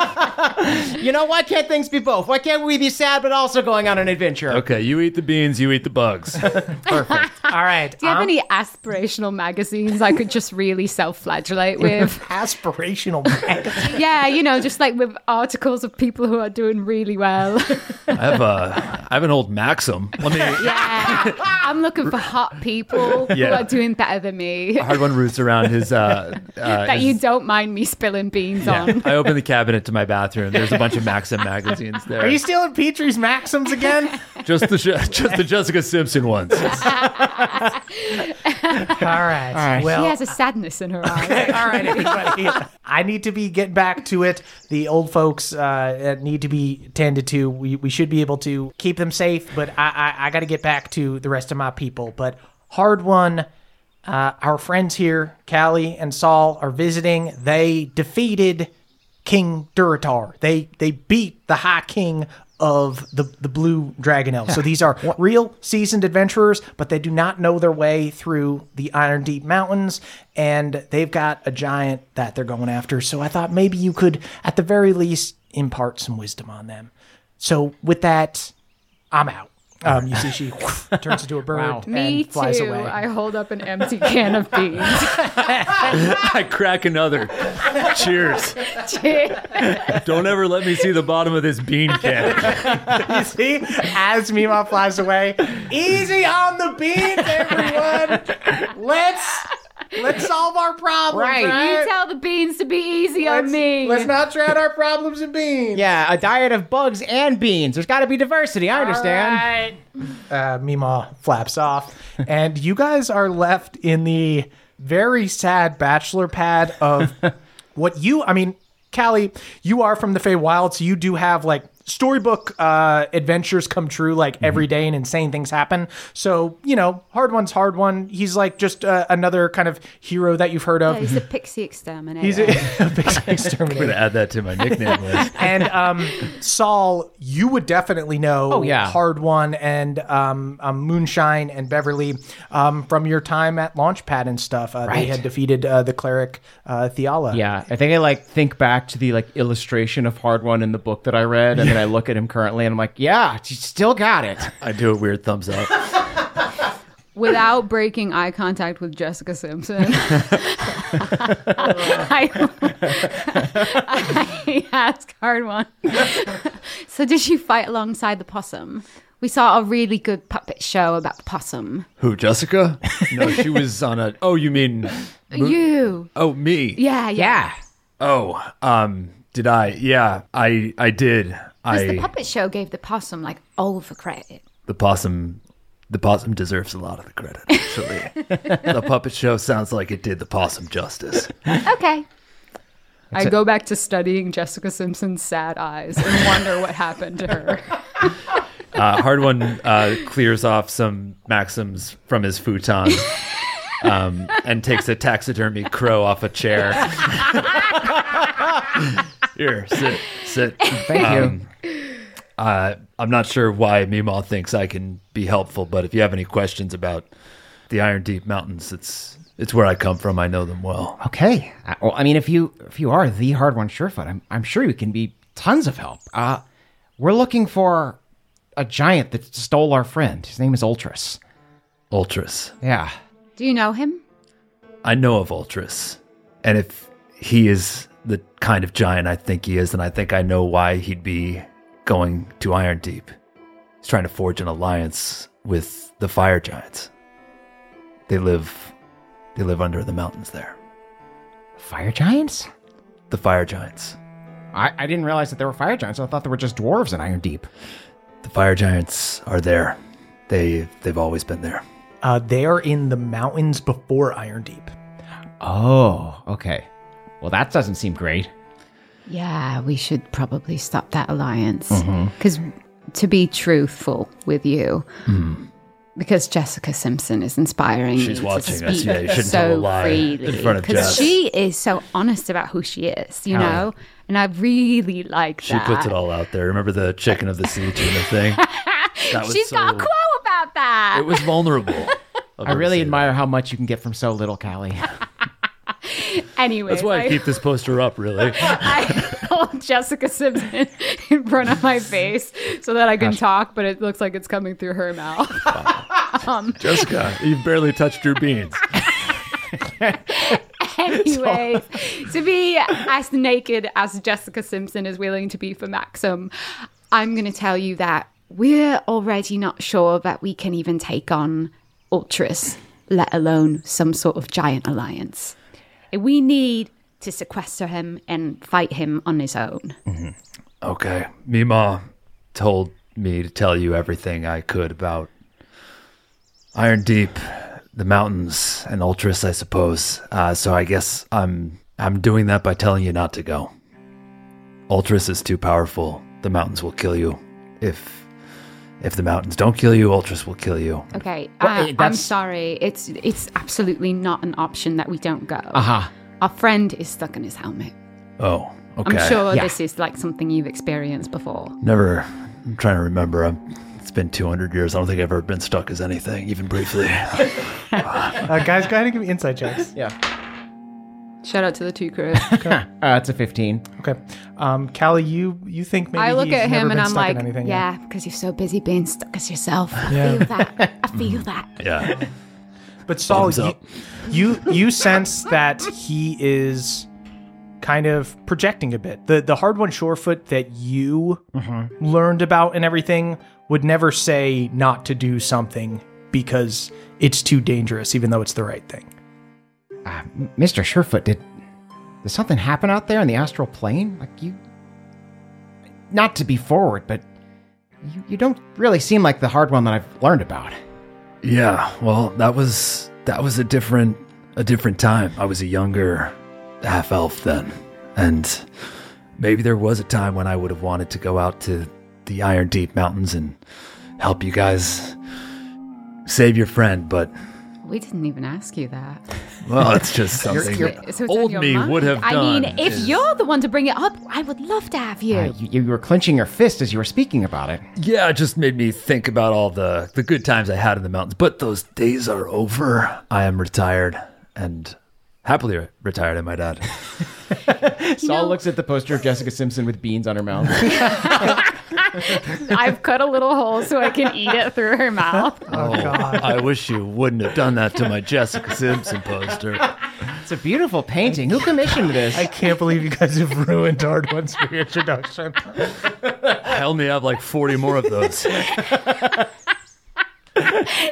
You know, why can't things be both? Why can't we be sad but also going on an adventure? Okay, you eat the beans, you eat the bugs. Perfect. All right. Do you have any aspirational magazines I could just really self-flagellate with? Aspirational magazines? Yeah, you know, just like with articles of people who are doing really well. I have an old Maxim. I'm looking for hot people who are doing better than me. Hardwon roots around his... that you don't mind me spilling beans on. I open the cabinet to my bathroom. There's a bunch of Maxim magazines there. Are you stealing Petrie's Maxims again? Just the Jessica Simpson ones. All right. Well, she has a sadness in her eyes. All right, everybody. I need to be getting back to it. The old folks need to be tended to. We should be able to keep them safe, but I got to get back to the rest of my people. But Hardwon, our friends here, Callie and Saul, are visiting. They defeated King Durotar. They beat the High King of the Blue Dragon Elf. So these are real seasoned adventurers, but they do not know their way through the Iron Deep Mountains, and they've got a giant that they're going after. So I thought maybe you could, at the very least, impart some wisdom on them. So with that, I'm out. You see she turns into a bird and flies away. I hold up an empty can of beans. I crack another. Cheers. Cheers. Don't ever let me see the bottom of this bean can. You see, as Meemaw flies away, easy on the beans, everyone. Let's solve our problems, right? You tell the beans to be easy on me. Let's not drown our problems in beans. Yeah, a diet of bugs and beans. There's got to be diversity. I understand. All right. Meemaw flaps off, and you guys are left in the very sad bachelor pad of Callie, you are from the Feywild, so you do have, like, storybook adventures come true, like, every day, and insane things happen. So, you know, Hardwon. He's like just another kind of hero that you've heard of. Yeah, he's a pixie exterminator. He's a pixie exterminator. I'm going to add that to my nickname list. And Saul, you would definitely know Hardwon and Moonshine and Beverly from your time at Launchpad and stuff. They had defeated the cleric Theala. Yeah, I think I think back to the illustration of Hardwon in the book that I read, and then I look at him currently, and I'm like, yeah, she still got it. I do a weird thumbs up. Without breaking eye contact with Jessica Simpson. I asked Hardwon. So did you fight alongside the possum? We saw a really good puppet show about the possum. Who, Jessica? No, she was on a... Oh, you mean... You. Oh, me. Yeah. Oh, did I? Yeah, I did. Because the puppet show gave the possum all of the credit. The possum deserves a lot of the credit, actually. The puppet show sounds like it did the possum justice. Okay. I go back to studying Jessica Simpson's sad eyes and wonder what happened to her. Hardwon clears off some Maxims from his futon and takes a taxidermy crow off a chair. Here, sit. Thank you. I'm not sure why Meemaw thinks I can be helpful, but if you have any questions about the Iron Deep Mountains, it's where I come from. I know them well. Okay. Well, I mean, if you are the Hardwon Surefoot, I'm sure you can be tons of help. We're looking for a giant that stole our friend. His name is Ultros. Ultros. Yeah. Do you know him? I know of Ultros, and if he is the kind of giant I think he is, and I think I know why he'd be going to Iron Deep. He's trying to forge an alliance with the fire giants. They live under the mountains there. Fire giants? The fire giants. I didn't realize that there were fire giants. I thought there were just dwarves in Iron Deep. The fire giants are there. They've always been there. They are in the mountains before Iron Deep. Oh, okay. Well, that doesn't seem great. Yeah, we should probably stop that alliance. Because to be truthful with you, because Jessica Simpson is inspiring. She's watching us. Yeah, you shouldn't tell a lie in front of Jess. Because she is so honest about who she is, you know? And I really like that. She puts it all out there. Remember the chicken of the sea tuna thing? She's got a quote about that. It was vulnerable. I really admire how much you can get from so little, Callie. Anyway, that's why I keep this poster up, really. I hold Jessica Simpson in front of my face so that I can talk, but it looks like it's coming through her mouth. Jessica, you've barely touched your beans. Anyway, to be as naked as Jessica Simpson is willing to be for Maxim, I'm going to tell you that we're already not sure that we can even take on Ultras, let alone some sort of giant alliance. We need to sequester him and fight him on his own. Mm-hmm. Okay. Meemaw told me to tell you everything I could about Iron Deep, the mountains, and Ultros, I suppose. So I guess I'm doing that by telling you not to go. Ultros is too powerful. The mountains will kill you. If the mountains don't kill you, Ultros will kill you. Okay, I'm sorry. It's absolutely not an option that we don't go. Uh-huh. Our friend is stuck in his helmet. Oh, okay. I'm sure This is like something you've experienced before. Never. I'm trying to remember. It's been 200 years. I don't think I've ever been stuck as anything, even briefly. Guys, go ahead and give me insight checks. Yeah. Shout out to the two crew. Okay. It's a 15. Okay. Callie, you think maybe I look at him and I'm like, yeah, because you're so busy being stuck as yourself. I feel that. I feel that. Yeah. But Saul, you sense that he is kind of projecting a bit. The Hardwon Surefoot that you learned about and everything would never say not to do something because it's too dangerous, even though it's the right thing. Mr. Surefoot, did something happen out there in the astral plane? Like you, not to be forward, but you don't really seem like the Hardwon that I've learned about. Yeah, well, that was a different time. I was a younger half elf then, and maybe there was a time when I would have wanted to go out to the Iron Deep Mountains and help you guys save your friend, but. We didn't even ask you that. Well, it's just something old me mind. Would have done. I mean, if you're the one to bring it up, I would love to have you. You were clenching your fist as you were speaking about it. Yeah, it just made me think about all the good times I had in the mountains. But those days are over. I am retired, and happily retired, I might add. Saul looks at the poster of Jessica Simpson with beans on her mouth. I've cut a little hole so I can eat it through her mouth. Oh, God. I wish you wouldn't have done that to my Jessica Simpson poster. It's a beautiful painting. Who commissioned this? I can't believe you guys have ruined Hardwon's introduction. I only have like 40 more of those.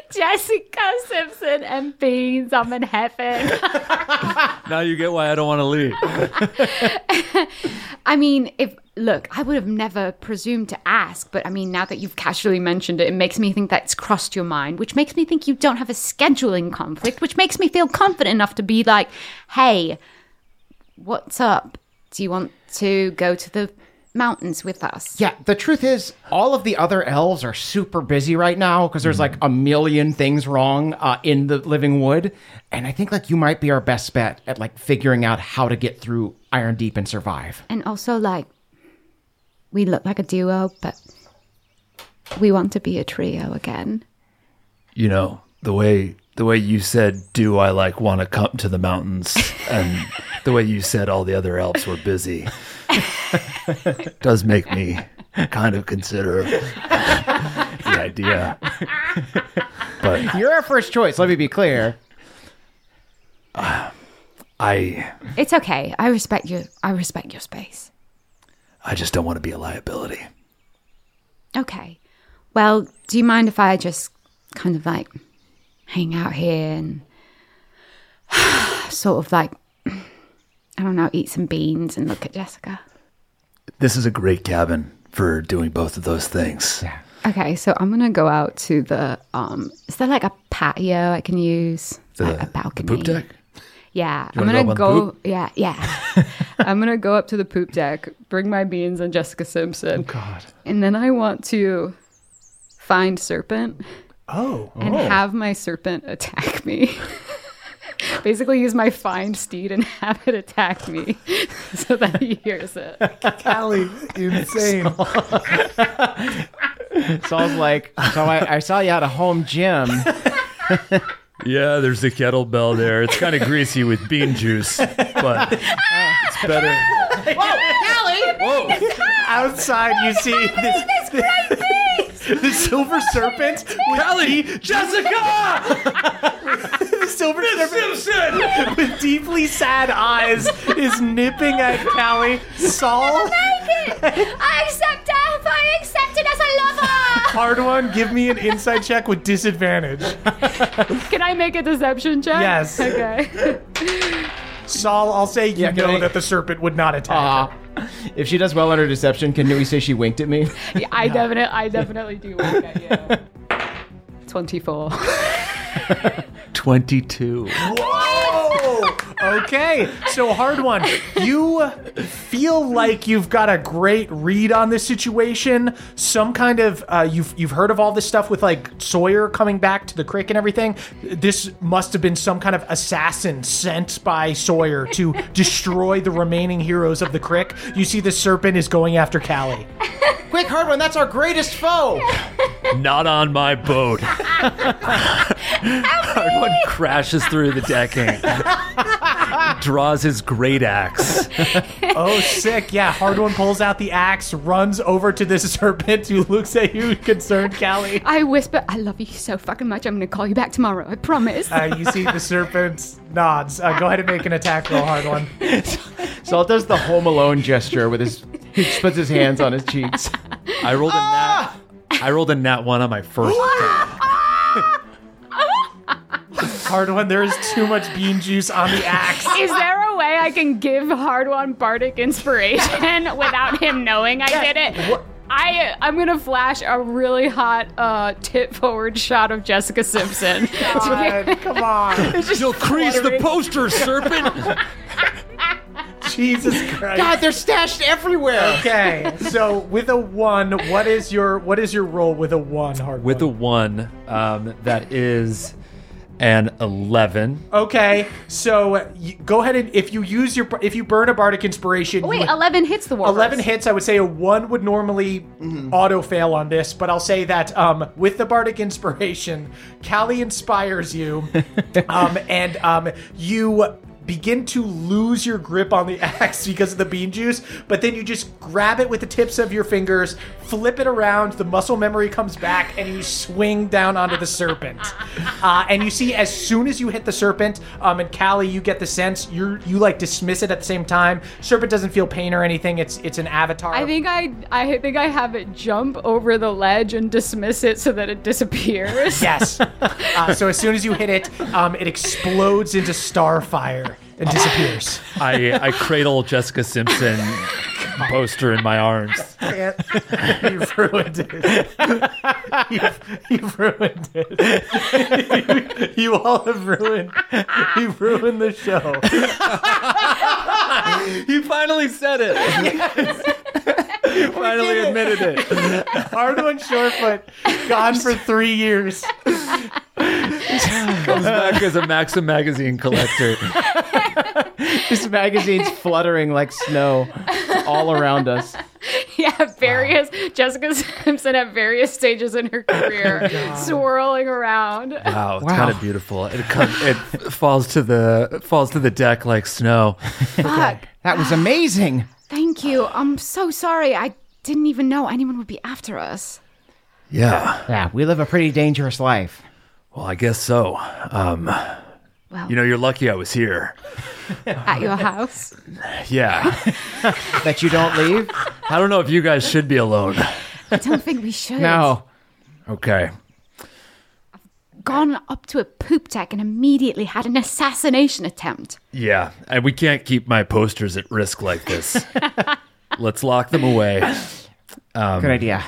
Jessica Simpson and beans. I'm in heaven. Now you get why I don't want to leave. I mean, I would have never presumed to ask, but I mean, now that you've casually mentioned it, it makes me think that it's crossed your mind, which makes me think you don't have a scheduling conflict, which makes me feel confident enough to be like, hey, what's up? Do you want to go to the mountains with us? Yeah, the truth is, all of the other elves are super busy right now because there's like a million things wrong in the Living Wood, and I think like you might be our best bet at like figuring out how to get through Iron Deep and survive. And also like, we look like a duo, but we want to be a trio again. You know, the way you said, do I like want to come to the mountains? And the way you said all the other elves were busy does make me kind of consider the idea. But you're our first choice, let me be clear. It's okay. I respect your space. I just don't want to be a liability. Okay. Well, do you mind if I just kind of like hang out here and sort of like, I don't know, eat some beans and look at Jessica? This is a great cabin for doing both of those things. Yeah. Okay, so I'm going to go out to the, is there like a patio I can use? Like a balcony? The poop deck? Yeah, I'm going to go. Yeah. I'm going to go up to the poop deck, bring my beans and Jessica Simpson. Oh, God. And then I want to find Serpent. Oh. And have my Serpent attack me. Basically use my find steed and have it attack me so that he hears it. Callie, insane. Saul's like, I saw you at a home gym. Yeah, there's a kettlebell there. It's kind of greasy with bean juice, but it's better. Whoa, Callie! Whoa! Outside, you see the silver serpent. Callie, Jessica! The silver serpent with deeply sad eyes is nipping at Callie. Saul, I accept death. I accept it as a lover. Hardwon, give me an insight check with disadvantage. Can I make a deception check? Yes. Okay. Saul, I'll say that the serpent would not attack her. If she does well on her deception, can we say she winked at me? Yeah, I definitely do wink at you. 24. 22. Whoa! Okay, so Hardwon, you feel like you've got a great read on this situation. Some kind of, you've heard of all this stuff with like Sawyer coming back to the Crick and everything. This must have been some kind of assassin sent by Sawyer to destroy the remaining heroes of the Crick. You see the serpent is going after Callie. Quick, Hardwon, that's our greatest foe. Not on my boat. Hardwon crashes through the decking. Draws his great axe. Oh, sick. Yeah, Hardwon pulls out the axe, runs over to this serpent who looks at you concerned, Callie. I whisper, I love you so fucking much. I'm going to call you back tomorrow. I promise. You see the serpent nods. Go ahead and make an attack roll, Hardwon. Saul does the Home Alone gesture with his... He puts his hands on his cheeks. I rolled a nat one on my first attack. Hardwon, there is too much bean juice on the axe. Is there a way I can give Hardwon bardic inspiration without him knowing I did it? What? I'm going to flash a really hot tit-forward shot of Jessica Simpson. God, come on. You'll crease the poster, serpent. Jesus Christ. God, they're stashed everywhere. Okay, so with a 1, what is your roll with a 1, Hardwon? With a 1, that is... And 11. Okay, so go ahead and if you burn a bardic inspiration. Oh, wait, 11 hits the wall. 11 hits. I would say a 1 would normally auto fail on this, but I'll say that with the bardic inspiration, Callie inspires you, and you begin to lose your grip on the axe because of the bean juice, but then you just grab it with the tips of your fingers, flip it around, the muscle memory comes back, and you swing down onto the serpent. And you see, as soon as you hit the serpent, and Callie, you get the sense, you like dismiss it at the same time. Serpent doesn't feel pain or anything, it's an avatar. I think I have it jump over the ledge and dismiss it so that it disappears. Yes. So as soon as you hit it, it explodes into starfire. And disappears. I cradle Jessica Simpson poster in my arms. You've ruined it. You've ruined it. You all have ruined. You've ruined the show. He finally said it. Yes. He finally admitted it. Hardwon Surefoot, gone for 3 years. Comes back as a Maxim magazine collector. This magazine's fluttering like snow all around us. Yeah, Jessica Simpson at various stages in her career, swirling around. Wow, it's kind of beautiful. It falls to the deck like snow. Fuck. That was amazing. Thank you. I'm so sorry. I didn't even know anyone would be after us. Yeah. Yeah, we live a pretty dangerous life. Well, I guess so. You're lucky I was here. At your house? Yeah. That you don't leave? I don't know if you guys should be alone. I don't think we should. No. Okay. I've gone up to a poop deck and immediately had an assassination attempt. Yeah, and we can't keep my posters at risk like this. Let's lock them away. Good idea.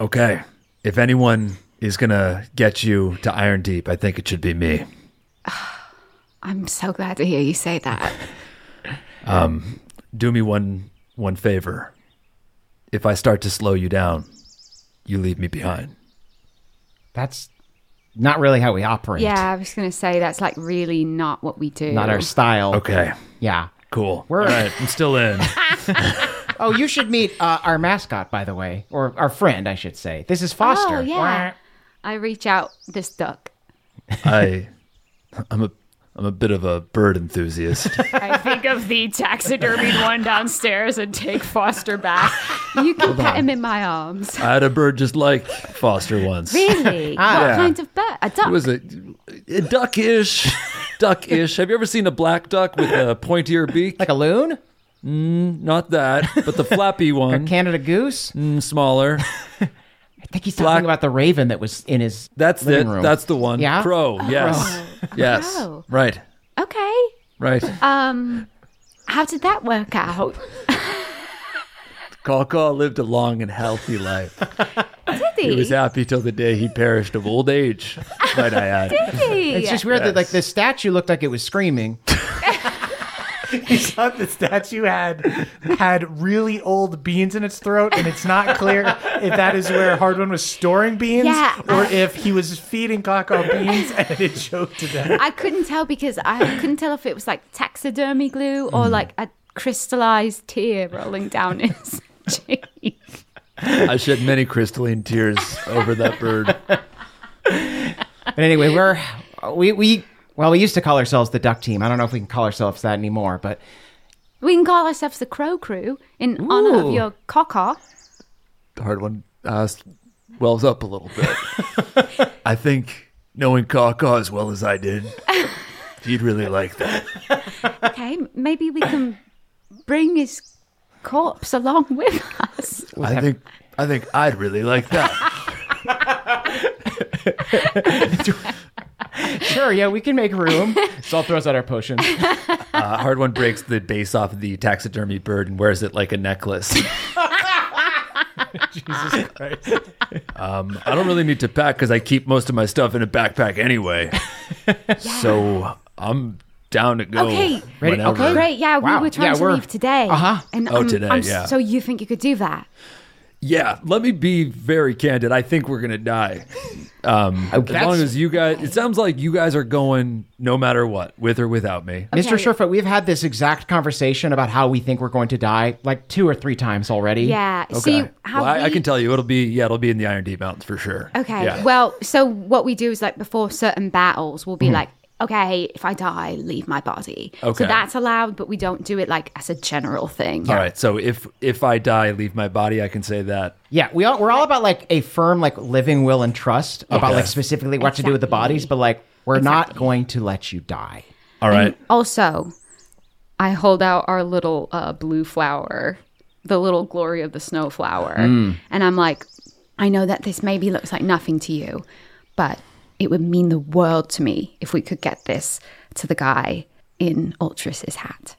Okay. If anyone is going to get you to Iron Deep, I think it should be me. I'm so glad to hear you say that. Do me one favor. If I start to slow you down, you leave me behind. That's not really how we operate. Yeah, I was going to say that's like really not what we do. Not our style. Okay. Yeah. Cool. All right, I'm still in. Oh, you should meet our mascot, by the way, or our friend, I should say. This is Foster. Oh, yeah. I reach out this duck. I'm a bit of a bird enthusiast. I think of the taxidermied one downstairs and take Foster back. You can pet him in my arms. I had a bird just like Foster once. Really? What kind of bird? A duck? It was a duckish. Duckish. Have you ever seen a black duck with a pointier beak? Like a loon? Not that, but the flappy one. A Canada goose? Smaller. I think he's talking about the raven that was in his living room. That's the one. Yeah? Crow, yes. Crow. Yes. Crow. Right. Okay. Right. How did that work out? Caw Caw lived a long and healthy life. Did he? He was happy till the day he perished of old age, might I add. Did he? It's just weird that like the statue looked like it was screaming. He thought the statue had really old beans in its throat, and it's not clear if that is where Hardwon was storing beans or if he was feeding Kaka beans and it choked to death. I couldn't tell because I couldn't tell if it was like taxidermy glue or like a crystallized tear rolling down his cheek. I shed many crystalline tears over that bird. But anyway, we used to call ourselves the Duck Team. I don't know if we can call ourselves that anymore, but... We can call ourselves the Crow Crew in honor of your caca. Hardwon wells up a little bit. I think knowing caca as well as I did, he'd really like that. Okay, maybe we can bring his corpse along with us. I think I'd really like that. Sure, yeah, we can make room. Saul throws out our potion. Hardwon breaks the base off of the taxidermy bird and wears it like a necklace. Jesus Christ. I don't really need to pack because I keep most of my stuff in a backpack anyway. Yeah. So I'm down to go. Okay, ready? Okay, great. Yeah, wow. We were trying to leave today. Uh-huh. And today, so you think you could do that? Yeah, let me be very candid. I think we're going to die. As long as you guys... It sounds like you guys are going no matter what, with or without me. Okay. Mr. Surefoot, we've had this exact conversation about how we think we're going to die like 2 or 3 times already. Yeah. Okay. So I can tell you, it'll be in the Iron Deep Mountains for sure. Okay. Yeah. Well, so what we do is like before certain battles, we'll be like, okay, if I die, leave my body. Okay. So that's allowed, but we don't do it like as a general thing. Yeah. All right. So if I die, leave my body, I can say that. Yeah, we're all about like a firm like living will and trust about like specifically what to do with the bodies, but like we're not going to let you die. All right. And also, I hold out our little blue flower, the little glory of the snow flower, and I'm like, I know that this maybe looks like nothing to you, but it would mean the world to me if we could get this to the guy in Ultros' hat.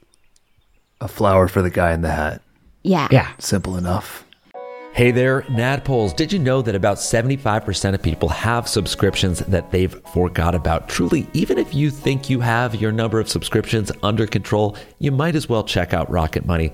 A flower for the guy in the hat. Yeah. Yeah. Simple enough. Hey there, Naddpols. Did you know that about 75% of people have subscriptions that they've forgot about? Truly, even if you think you have your number of subscriptions under control, you might as well check out Rocket Money.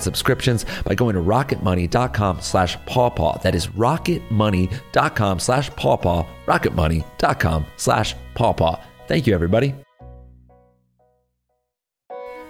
subscriptions by going to rocketmoney.com/pawpaw. That is rocketmoney.com/pawpaw. rocketmoney.com/pawpaw. Thank you, everybody.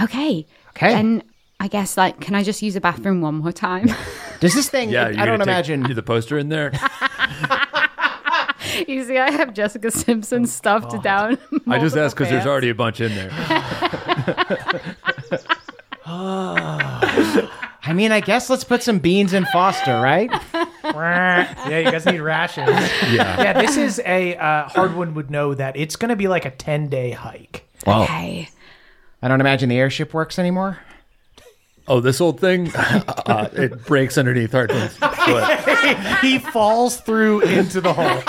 Okay. And I guess, like, can I just use a bathroom one more time? Does this thing... Yeah, I don't imagine... Do the poster in there? You see, I have Jessica Simpson's stuffed down. I just asked because there's already a bunch in there. I mean, I guess let's put some beans in Foster, right? Yeah, you guys need rations. Yeah, this is a Hardwon would know that it's going to be like a 10-day hike. Wow. Okay. I don't imagine the airship works anymore. Oh, this old thing? It breaks underneath Hardwon's foot. He falls through into the hole.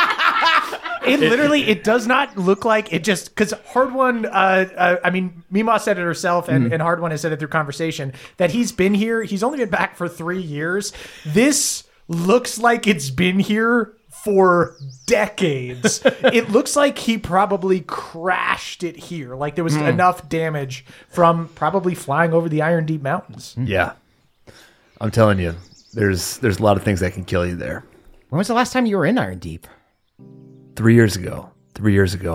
It does not look like it just, because Hardwon, I mean, Meemaw said it herself and Hardwon has said it through conversation, that he's been here. He's only been back for 3 years. This looks like it's been here for decades. It looks like he probably crashed it here. Like there was enough damage from probably flying over the Iron Deep Mountains. Yeah. I'm telling you, there's a lot of things that can kill you there. When was the last time you were in Iron Deep? 3 years ago,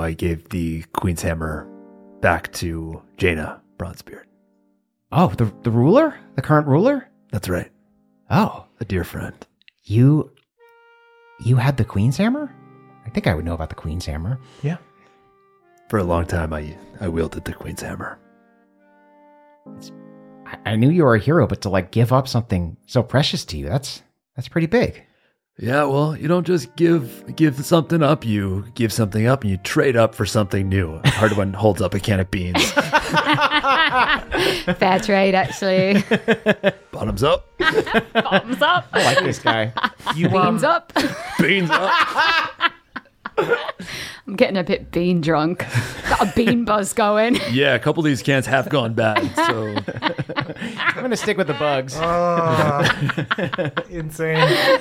I gave the Queen's Hammer back to Jaina Bronzebeard. Oh, the ruler? The current ruler? That's right. Oh. A dear friend. You had the Queen's Hammer? I think I would know about the Queen's Hammer. Yeah. For a long time, I wielded the Queen's Hammer. I knew you were a hero, but to give up something so precious to you, that's pretty big. Yeah, well, you don't just give something up. You give something up, and you trade up for something new. Hardwon holds up a can of beans. That's right, actually. Bottoms up. Bottoms up. I like this guy. Beans up. Beans up. I'm getting a bit bean drunk. Got a bean buzz going. Yeah, a couple of these cans have gone bad, so I'm gonna stick with the bugs. Insane.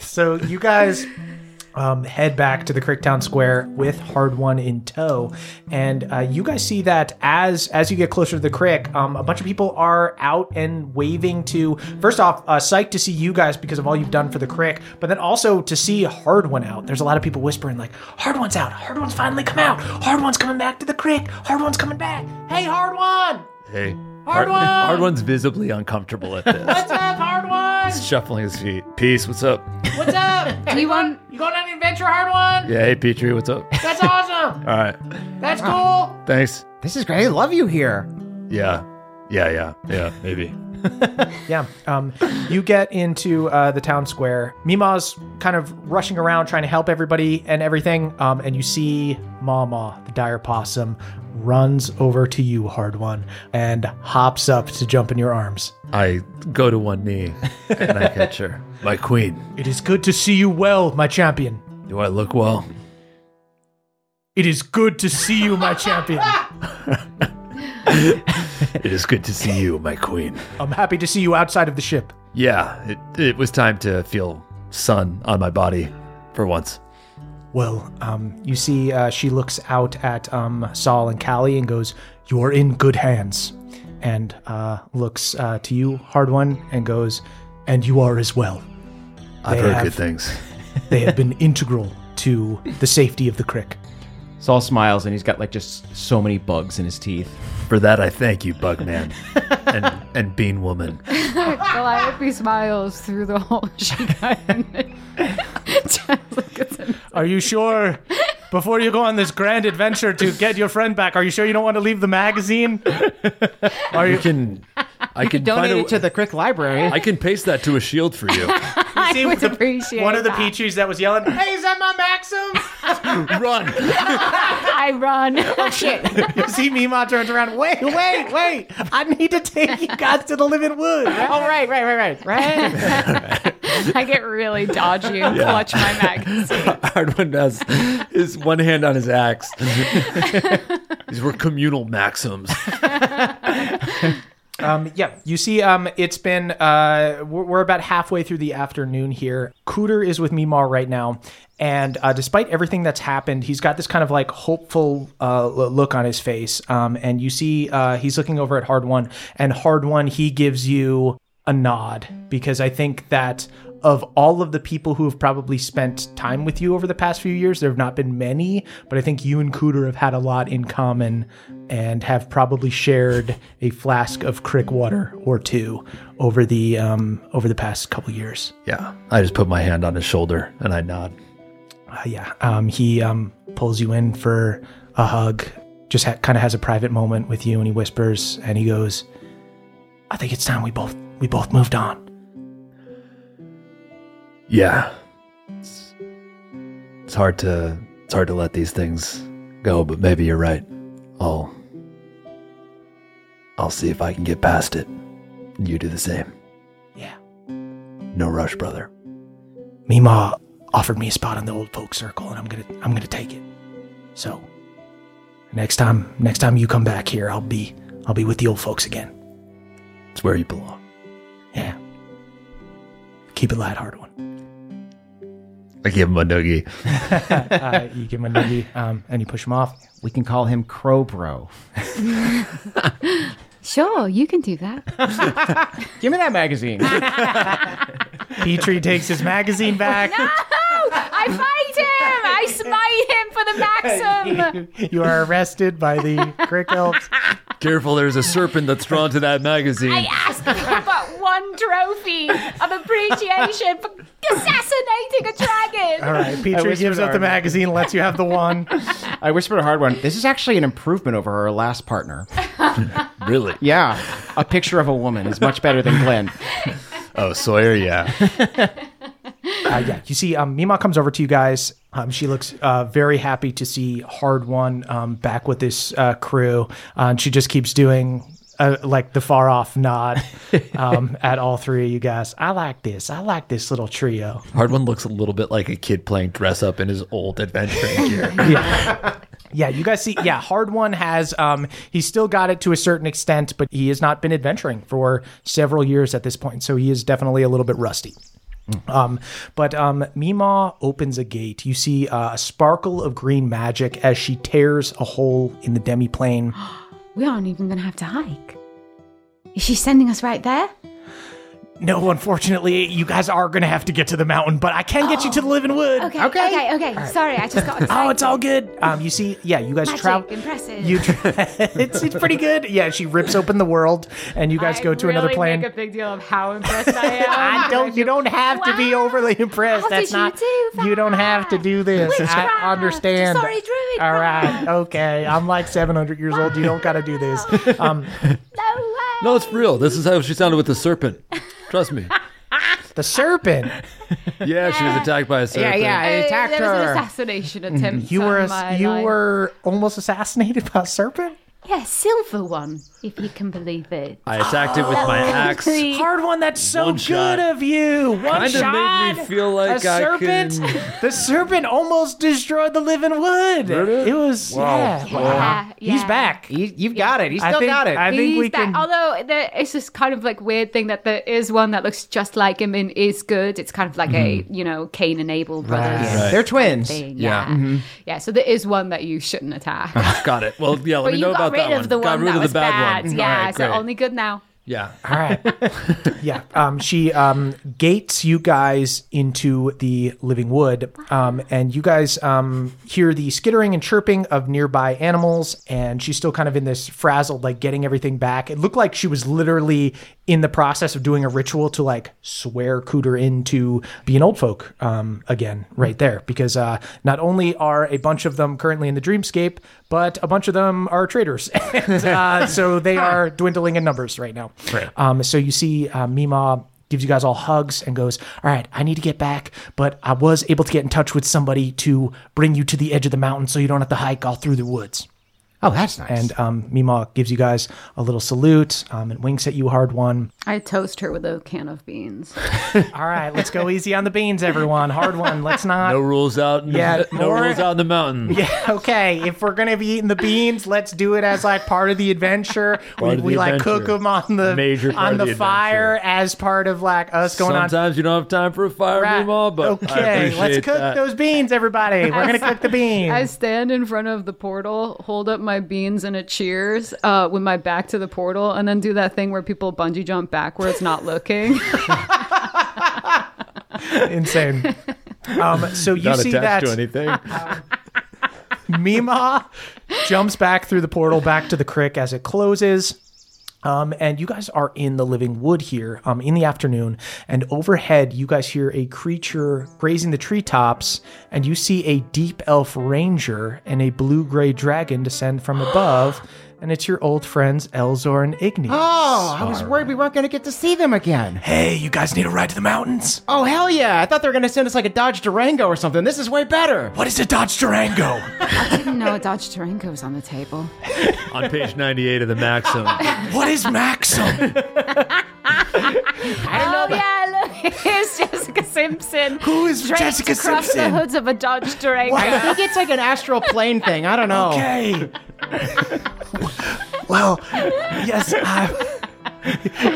So you guys head back to the Cricktown Square with Hardwon in tow, and you guys see that as you get closer to the Crick, a bunch of people are out and waving to, first off, psyched to see you guys because of all you've done for the Crick, but then also to see Hardwon out. There's a lot of people whispering like, Hardwon's out, Hardwon's finally come out, Hardwon's coming back to the Crick, Hardwon's coming back, hey Hardwon! Hey. Hardwon! Hardwon's visibly uncomfortable at this. What's up, Hardwon? He's shuffling his feet. Peace, what's up? What's up? Anyone? You going on an adventure, Hardwon? Yeah, hey, Petrie, what's up? That's awesome. All right. That's cool. Thanks. This is great. I love you here. Yeah, maybe. Yeah. You get into the town square. Meemaw's kind of rushing around trying to help everybody and everything, and you see Mama, the dire possum, runs over to you, Hardwon, and hops up to jump in your arms. I go to one knee, and I catch her. My queen. It is good to see you well, my champion. Do I look well? It is good to see you, my champion. It is good to see you, my queen. I'm happy to see you outside of the ship. Yeah, it was time to feel sun on my body for once. Well, you see she looks out at Saul and Callie and goes, you're in good hands. And looks to you, Hardwon, and goes, and you are as well. I've heard good things. They have been integral to the safety of the Crick. Saul smiles, and he's got just so many bugs in his teeth. For that, I thank you, Bug Man and Bean Woman. Calliope smiles through the hole she got in. Are you sure, before you go on this grand adventure to get your friend back, are you sure you don't want to leave the magazine? I can donate it to the Crick Library. I can paste that to a shield for you. I would appreciate one of the Petries that was yelling, hey, is that my Maxim? Run. I run. Oh, shit. You see Meemaw turns around, wait. I need to take you guys to the Living Wood. Right? Oh, right. I get really dodgy and clutch my magazine. Hardwon does his one hand on his axe. These were communal Maxims. You see, it's been, we're about halfway through the afternoon here. Cooter is with Meemaw right now. And despite everything that's happened, he's got this kind of hopeful look on his face. And you see, he's looking over at Hardwon, and Hardwon, he gives you a nod, because I think that of all of the people who have probably spent time with you over the past few years, there have not been many, but I think you and Cooter have had a lot in common and have probably shared a flask of Crick water or two over the past couple years. Yeah, I just put my hand on his shoulder and I nod. He pulls you in for a hug, just kind of has a private moment with you, and he whispers, and he goes, I think it's time we both moved on. Yeah. It's hard to let these things go, but maybe you're right. I'll see if I can get past it. You do the same. Yeah. No rush, brother. Meemaw offered me a spot on the old folk circle, and I'm gonna take it. So next time you come back here, I'll be with the old folks again. It's where you belong. Yeah. Keep it light, Hardwon. I give him a noogie. You give him a noogie, and you push him off. We can call him Crow Bro. Sure, you can do that. Give me that magazine. Petrie takes his magazine back. No! I fight him! I smite him for the maxim! You are arrested by the Crick Elves. Careful, there's a serpent that's drawn to that magazine. I asked him about one trophy of appreciation for assassinating a dragon. All right, Petrie gives up the magazine and lets you have the one. I whispered to Hardwon, this is actually an improvement over her last partner. Really? Yeah. A picture of a woman is much better than Glenn. Oh, Sawyer, yeah. Yeah, you see, Meemaw comes over to you guys. She looks very happy to see Hardwon back with this crew. And she just keeps doing like the far-off nod at all three of you guys. I like this little trio. Hardwon looks a little bit like a kid playing dress-up in his old adventuring gear. Yeah. Yeah, you guys see, yeah, Hardwon has, he's still got it to a certain extent, but he has not been adventuring for several years at this point, so he is definitely a little bit rusty. But Meemaw opens a gate. You see a sparkle of green magic as she tears a hole in the demiplane. We aren't even going to have to hike. Is she sending us right there? No, unfortunately, you guys are going to have to get to the mountain, but I can get you to the Living Wood. Okay. Right. Sorry, I just got excited. Oh, it's all good. You see, yeah, you guys travel. Impressive. It's pretty good. Yeah, she rips open the world, and you guys go to another plane. I make a big deal of how impressed I am. You don't have to be overly impressed. You don't have to do this. Witchcraft. I understand. Sorry, druid. All right, okay. I'm like 700 years old. You don't got to do this. No way. No, it's real. This is how she sounded with the serpent. Trust me. The serpent? Yeah, she was attacked by a serpent. Yeah, I attacked her. There was an assassination attempt. You were almost assassinated by a serpent? Yeah, silver one, if you can believe it. I attacked it with my axe. Hardwon, that's so one good shot. Of you. One kind shot. Kind of made me feel like a serpent. The serpent almost destroyed the Living Wood. It was, wow. He's back. You've got it. He's still got it. I think we can. Although it's this kind of like weird thing that there is one that looks just like him and is good. It's kind of like a, Cain and Abel brothers. Right. They're twins. Yeah. Mm-hmm. Yeah, so there is one that you shouldn't attack. Got it. Well, yeah, let me know about that one. Got rid of the bad one. Yeah, right, so only good now. Yeah. All right. Yeah. She gates you guys into the Living Wood, and you guys hear the skittering and chirping of nearby animals, and she's still kind of in this frazzled, like getting everything back. It looked like she was literally in the process of doing a ritual to like swear Cooter into being old folk again right there, because not only are a bunch of them currently in the dreamscape, but a bunch of them are traitors. And, so they are dwindling in numbers right now. Right. So you see Meemaw gives you guys all hugs and goes, all right, I need to get back, but I was able to get in touch with somebody to bring you to the edge of the mountain so you don't have to hike all through the woods. Oh, that's nice. And Meemaw gives you guys a little salute and winks at you, Hardwon. I toast her with a can of beans. All right, let's go easy on the beans, everyone. Hardwon, let's not. No rules out. Yeah, no rules out in the mountain. Yeah, okay. If we're gonna be eating the beans, let's do it as like part of the adventure. we cook them on the fire as part of like us going on. Sometimes you don't have time for a fire, right. Meemaw, but okay, let's cook those beans, everybody. We're gonna cook the beans. I stand in front of the portal, hold up my beans and a cheers with my back to the portal, and then do that thing where people bungee jump backwards not looking. Insane. So you not see that to anything. Meemaw jumps back through the portal back to the Crick as it closes. And you guys are in the Living Wood here in the afternoon, and overhead you guys hear a creature grazing the treetops, and you see a deep elf ranger and a blue-gray dragon descend from above, and it's your old friends Elzor and Igneous. Oh, I was worried we weren't going to get to see them again. Hey, you guys need a ride to the mountains? Oh, hell yeah. I thought they were going to send us like a Dodge Durango or something. This is way better. What is a Dodge Durango? I didn't know a Dodge Durango was on the table. On page 98 of the Maxim. What is Maxim? I don't know. Look, here's Jessica Simpson. Who is Jessica Simpson? Across the hoods of a Dodge Durango. Wow. I think it's like an astral plane thing. I don't know. Okay. Well, yes,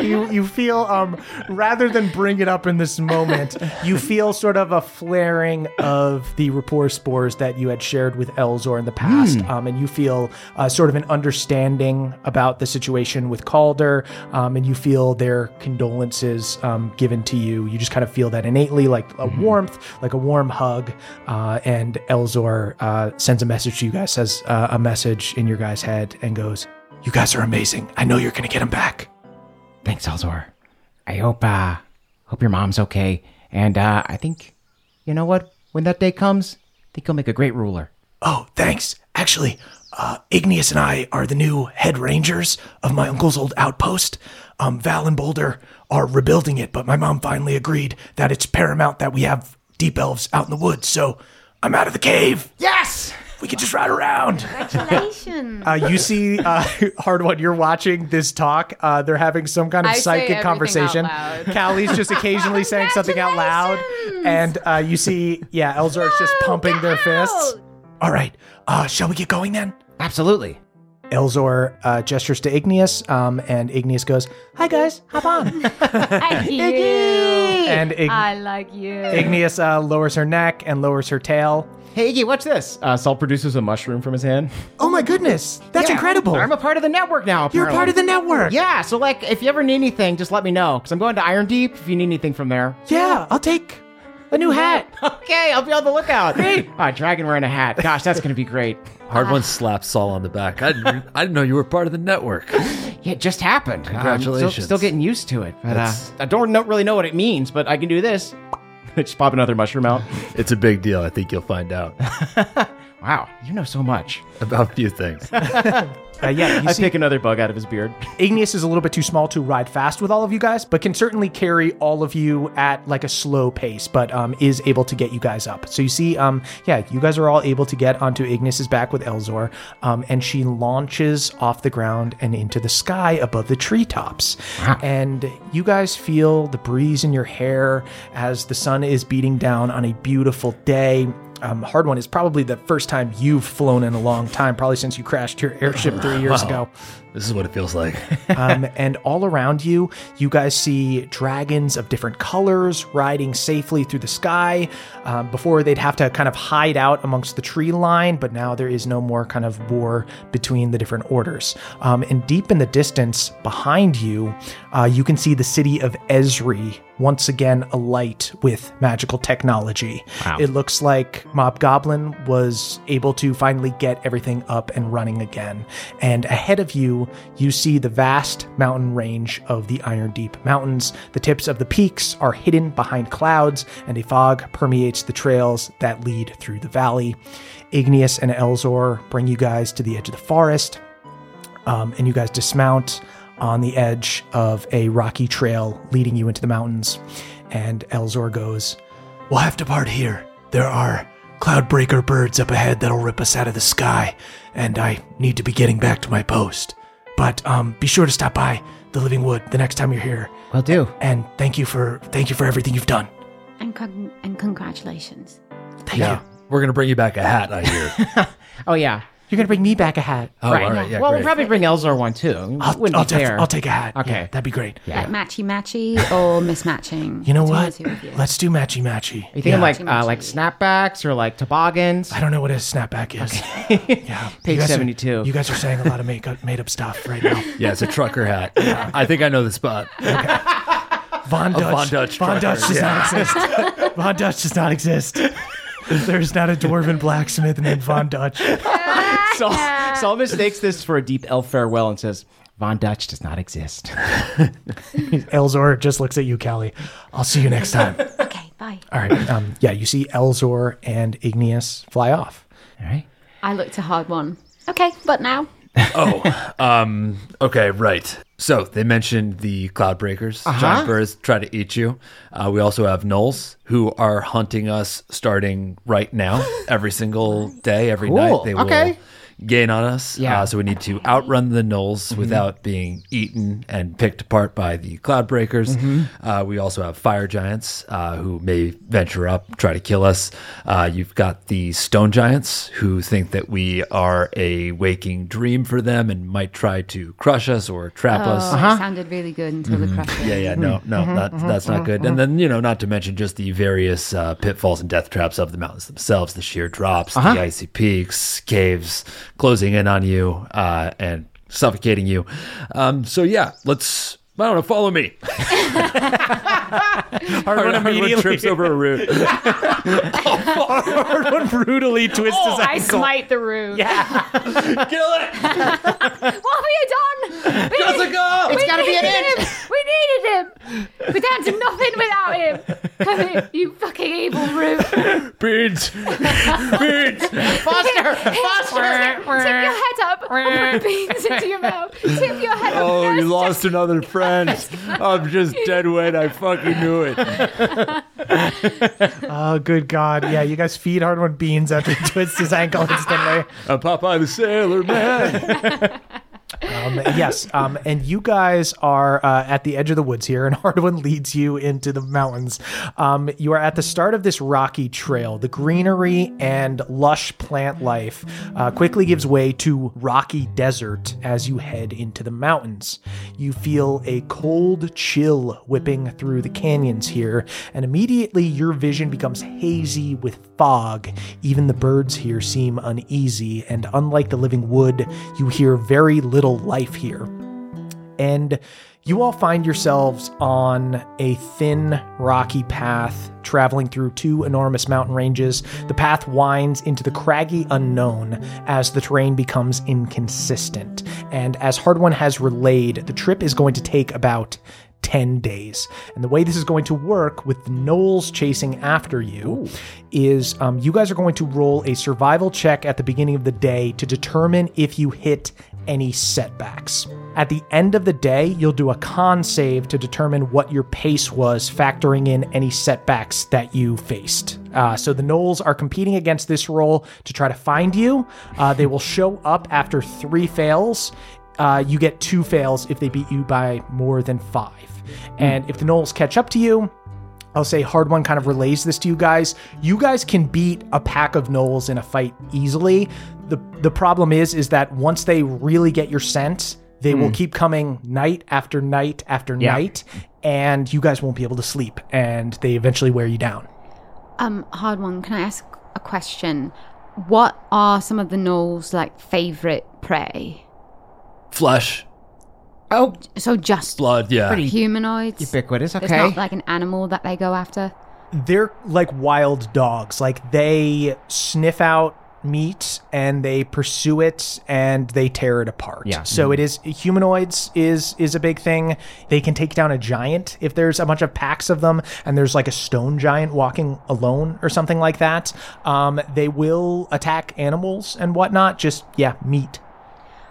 you feel, rather than bring it up in this moment, you feel sort of a flaring of the rapport spores that you had shared with Elzor in the past. And you feel sort of an understanding about the situation with Calder, and you feel their condolences given to you. You just kind of feel that innately, like a warmth, like a warm hug. And Elzor sends a message to you guys, says a message in your guys' head and goes, "You guys are amazing. I know you're going to get him back." Thanks, Elzor. I hope your mom's okay. And I think, you know what? When that day comes, I think he'll make a great ruler. Oh, thanks. Actually, Igneous and I are the new head rangers of my uncle's old outpost. Val and Boulder are rebuilding it, but my mom finally agreed that it's paramount that we have deep elves out in the woods. So I'm out of the cave. Yes! We can just ride around. Congratulations. You see, Hardwon, you're watching this talk. They're having some kind of psychic conversation. Callie's just occasionally saying something out loud. And you see, Elzor is just pumping their fists. All right. Shall we get going then? Absolutely. Elzor gestures to Igneous, and Igneous goes, "Hi guys, hop on." I hear you. And I like you. Igneous lowers her neck and lowers her tail. Hey, Iggy, watch this. Saul produces a mushroom from his hand. Oh my goodness, that's incredible. I'm a part of the network now, apparently. You're a part of the network. Yeah, so like, if you ever need anything, just let me know, because I'm going to Iron Deep if you need anything from there. Yeah, I'll take a new hat. Okay, I'll be on the lookout. Great. Dragon wearing a hat. Gosh, that's going to be great. Hardwon slaps Saul on the back. I didn't know you were part of the network. Yeah, it just happened. Congratulations. Still getting used to it. But, I don't really know what it means, but I can do this. Just pop another mushroom out. It's a big deal. I think you'll find out. Wow, you know so much. About a few things. I pick another bug out of his beard. Igneous is a little bit too small to ride fast with all of you guys, but can certainly carry all of you at like a slow pace, but is able to get you guys up. So you see, you guys are all able to get onto Igneous' back with Elzor, and she launches off the ground and into the sky above the treetops. Wow. And you guys feel the breeze in your hair as the sun is beating down on a beautiful day. Hardwon is probably the first time you've flown in a long time, probably since you crashed your airship 3 years ago. This is what it feels like. And all around you, you guys see dragons of different colors riding safely through the sky. Before, they'd have to kind of hide out amongst the tree line, but now there is no more kind of war between the different orders. And deep in the distance behind you, you can see the city of Ezri, once again alight with magical technology. Wow. It looks like Mob Goblin was able to finally get everything up and running again. And ahead of you, you see the vast mountain range of the Iron Deep Mountains. The tips of the peaks are hidden behind clouds, and a fog permeates the trails that lead through the valley. Igneous and Elzor bring you guys to the edge of the forest, and you guys dismount on the edge of a rocky trail leading you into the mountains. And Elzor goes, "We'll have to part here. There are Cloudbreaker birds up ahead that'll rip us out of the sky, and I need to be getting back to my post. But be sure to stop by the Living Wood the next time you're here." Will do. And thank you for everything you've done. And congratulations. Thank you. We're gonna bring you back a hat, I hear. Oh yeah, you're gonna bring me back a hat. Oh, right. All right. Yeah, well, we'll probably bring Elzor one too. I'll take a hat. Okay, yeah, that'd be great. Yeah. Like matchy matchy or mismatching. You know what? Let's do matchy matchy. Are you thinking like snapbacks or like toboggans? I don't know what a snapback is. Okay. Yeah. Page 72. You guys are saying a lot of made up stuff right now. Yeah, it's a trucker hat. Yeah. I think I know the spot. Okay. Von Dutch does not exist. There's not a dwarven blacksmith named Von Dutch. Saul mistakes this for a deep elf farewell and says, Von Dutch does not exist. Elzor just looks at you, Callie. I'll see you next time. Okay, bye. All right. Yeah, you see Elzor and Igneous fly off. All right. I look to Hardwon. Okay, but now? Okay, right. So they mentioned the Cloudbreakers. Uh-huh. Giant birds try to eat you. We also have gnolls who are hunting us starting right now. Every single day, every night. They will gain on us. Yeah. So we need to outrun the gnolls without being eaten and picked apart by the Cloudbreakers. Mm-hmm. We also have fire giants who may venture up, try to kill us. You've got the stone giants who think that we are a waking dream for them and might try to crush us or trap us. It sounded really good until the crushing. That's not good. And then, not to mention just the various pitfalls and death traps of the mountains themselves, the sheer drops, the icy peaks, caves, closing in on you and suffocating you. So yeah, let's, I don't know, follow me. Hardwon trips over a root. Hardwon brutally twists his ankle. I smite the root. Yeah. Kill it. What have you done? It's got to be an end. We needed him. We danced nothing without him. Come here, you fucking evil root. Beans. Foster. Tip your head up. I'm putting beans into your mouth. Tip your head up. Oh, you lost another friend. I'm just dead weight. I fucking knew it. Oh, good God. Yeah, you guys feed Hardwon beans after he twists his ankle instantly. I'm Popeye the Sailor Man. And you guys are at the edge of the woods here, and Hardwon leads you into the mountains. You are at the start of this rocky trail. The greenery and lush plant life quickly gives way to rocky desert as you head into the mountains. You feel a cold chill whipping through the canyons here, and immediately your vision becomes hazy with fog. Even the birds here seem uneasy, and unlike the living wood, you hear very little life here. And you all find yourselves on a thin, rocky path traveling through two enormous mountain ranges. The path winds into the craggy unknown as the terrain becomes inconsistent. And as Hardwon has relayed, the trip is going to take about 10 days. And the way this is going to work with the gnolls chasing after you is you guys are going to roll a survival check at the beginning of the day to determine if you hit any setbacks. At the end of the day, you'll do a con save to determine what your pace was, factoring in any setbacks that you faced. So the gnolls are competing against this roll to try to find you. They will show up after 3 fails. You get 2 fails if they beat you by more than 5. And if the gnolls catch up to you, I'll say Hardwon kind of relays this to you guys. You guys can beat a pack of gnolls in a fight easily. The problem is that once they really get your scent, they will keep coming night after night after night, and you guys won't be able to sleep, and they eventually wear you down. Hardwon, can I ask a question? What are some of the gnolls' favorite prey? Flesh. Oh, so just blood, pretty humanoids. Ubiquitous, okay. It's not an animal that they go after. They're like wild dogs. They sniff out meat and they pursue it and they tear it apart. Yeah. So it is, humanoids is a big thing. They can take down a giant if there's a bunch of packs of them and there's a stone giant walking alone or something like that. They will attack animals and whatnot. Just, meat.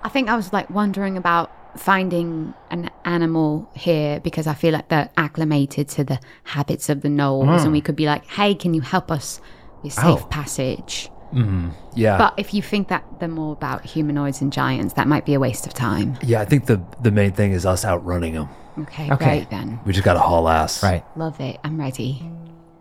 I think I was wondering about finding an animal here because I feel they're acclimated to the habits of the gnolls and we could be hey, can you help us with safe passage? Mm-hmm. Yeah. But if you think that they're more about humanoids and giants, that might be a waste of time. Yeah, I think the main thing is us outrunning them. Okay. Great then. We just got to haul ass. Right. Love it. I'm ready.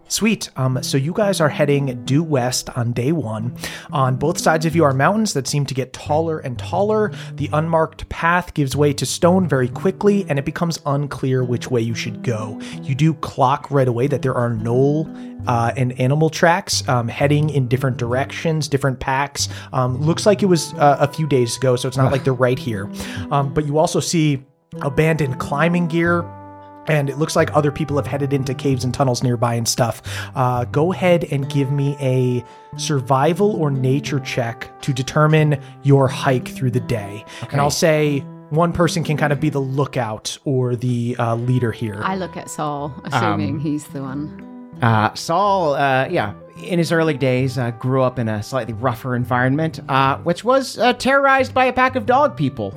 Sweet. So you guys are heading due west on day 1. On both sides of you are mountains that seem to get taller and taller. The unmarked path gives way to stone very quickly, and it becomes unclear which way you should go. You do clock right away that there are gnoll and animal tracks heading in different directions, different packs. Looks like it was a few days ago, so it's not like they're right here. But you also see abandoned climbing gear, and it looks like other people have headed into caves and tunnels nearby and stuff. Go ahead and give me a survival or nature check to determine your hike through the day. Okay. And I'll say one person can kind of be the lookout or the leader here. I look at Saul, assuming he's the one. Saul, yeah, in his early days, grew up in a slightly rougher environment, which was terrorized by a pack of dog people.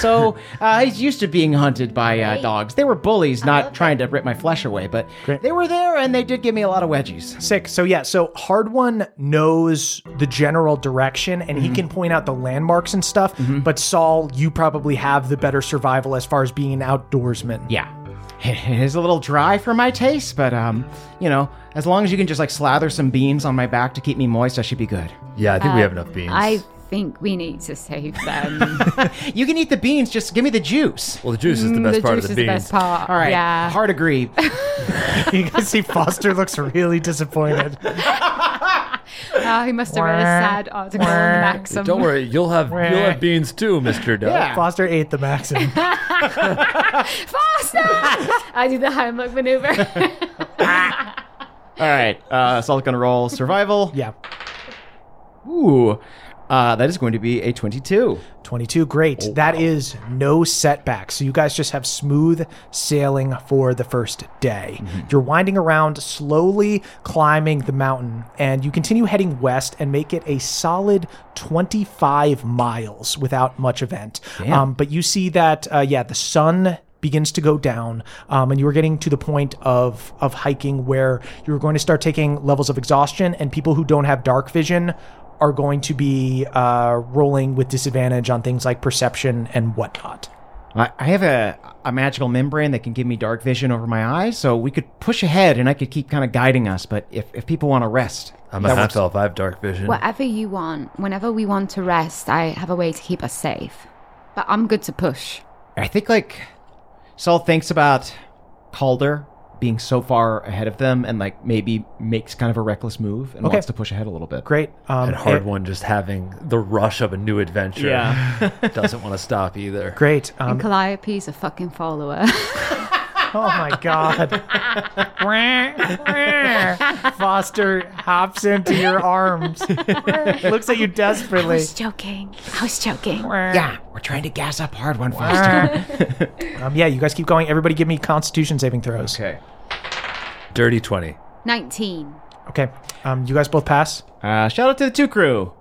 So he's used to being hunted by dogs. They were bullies, not trying to rip my flesh away, but they were there and they did give me a lot of wedgies. Sick. So yeah, so Hardwon knows the general direction and he can point out the landmarks and stuff, but Saul, you probably have the better survival as far as being an outdoorsman. Yeah. It is a little dry for my taste, but, you know, as long as you can just, like, slather some beans on my back to keep me moist, I should be good. Yeah, I think we have enough beans. I think we need to save them. You can eat the beans, just give me the juice. Well, the juice is the best part of the beans. The juice is the best part. All right, yeah. Hard agree. You can see Foster looks really disappointed. He must have read a sad article on the Maxim. Don't worry, you'll have beans too, Mr. Doe. Yeah. Foster ate the Maxim. Foster! I do the Heimlich maneuver. All right, Saul's gonna roll survival. Yeah. Ooh, that is going to be a 22. 22, great. Oh, that is no setback. So you guys just have smooth sailing for the first day. You're winding around, slowly climbing the mountain, and you continue heading west and make it a solid 25 miles without much event. But you see that, the sun begins to go down, and you were getting to the point of hiking where you were going to start taking levels of exhaustion, and people who don't have dark vision are going to be rolling with disadvantage on things like perception and whatnot. I have a magical membrane that can give me dark vision over my eyes, so we could push ahead and I could keep kind of guiding us, but if people want to rest... I'm a half elf, I have dark vision. Whatever you want, whenever we want to rest, I have a way to keep us safe. But I'm good to push. I think, like, Saul thinks about Calder being so far ahead of them and, like, maybe makes kind of a reckless move and wants to push ahead a little bit. Great. And Hardwon just having the rush of a new adventure. Yeah. Doesn't want to stop either. Great. And Calliope's a fucking follower. Oh, my God. Foster hops into your arms. Looks at you desperately. I was joking. Yeah, we're trying to gas up Hardwon, Foster. You guys keep going. Everybody give me Constitution saving throws. Okay. Dirty 20. 19. Okay. You guys both pass. Shout out to the 2 crew.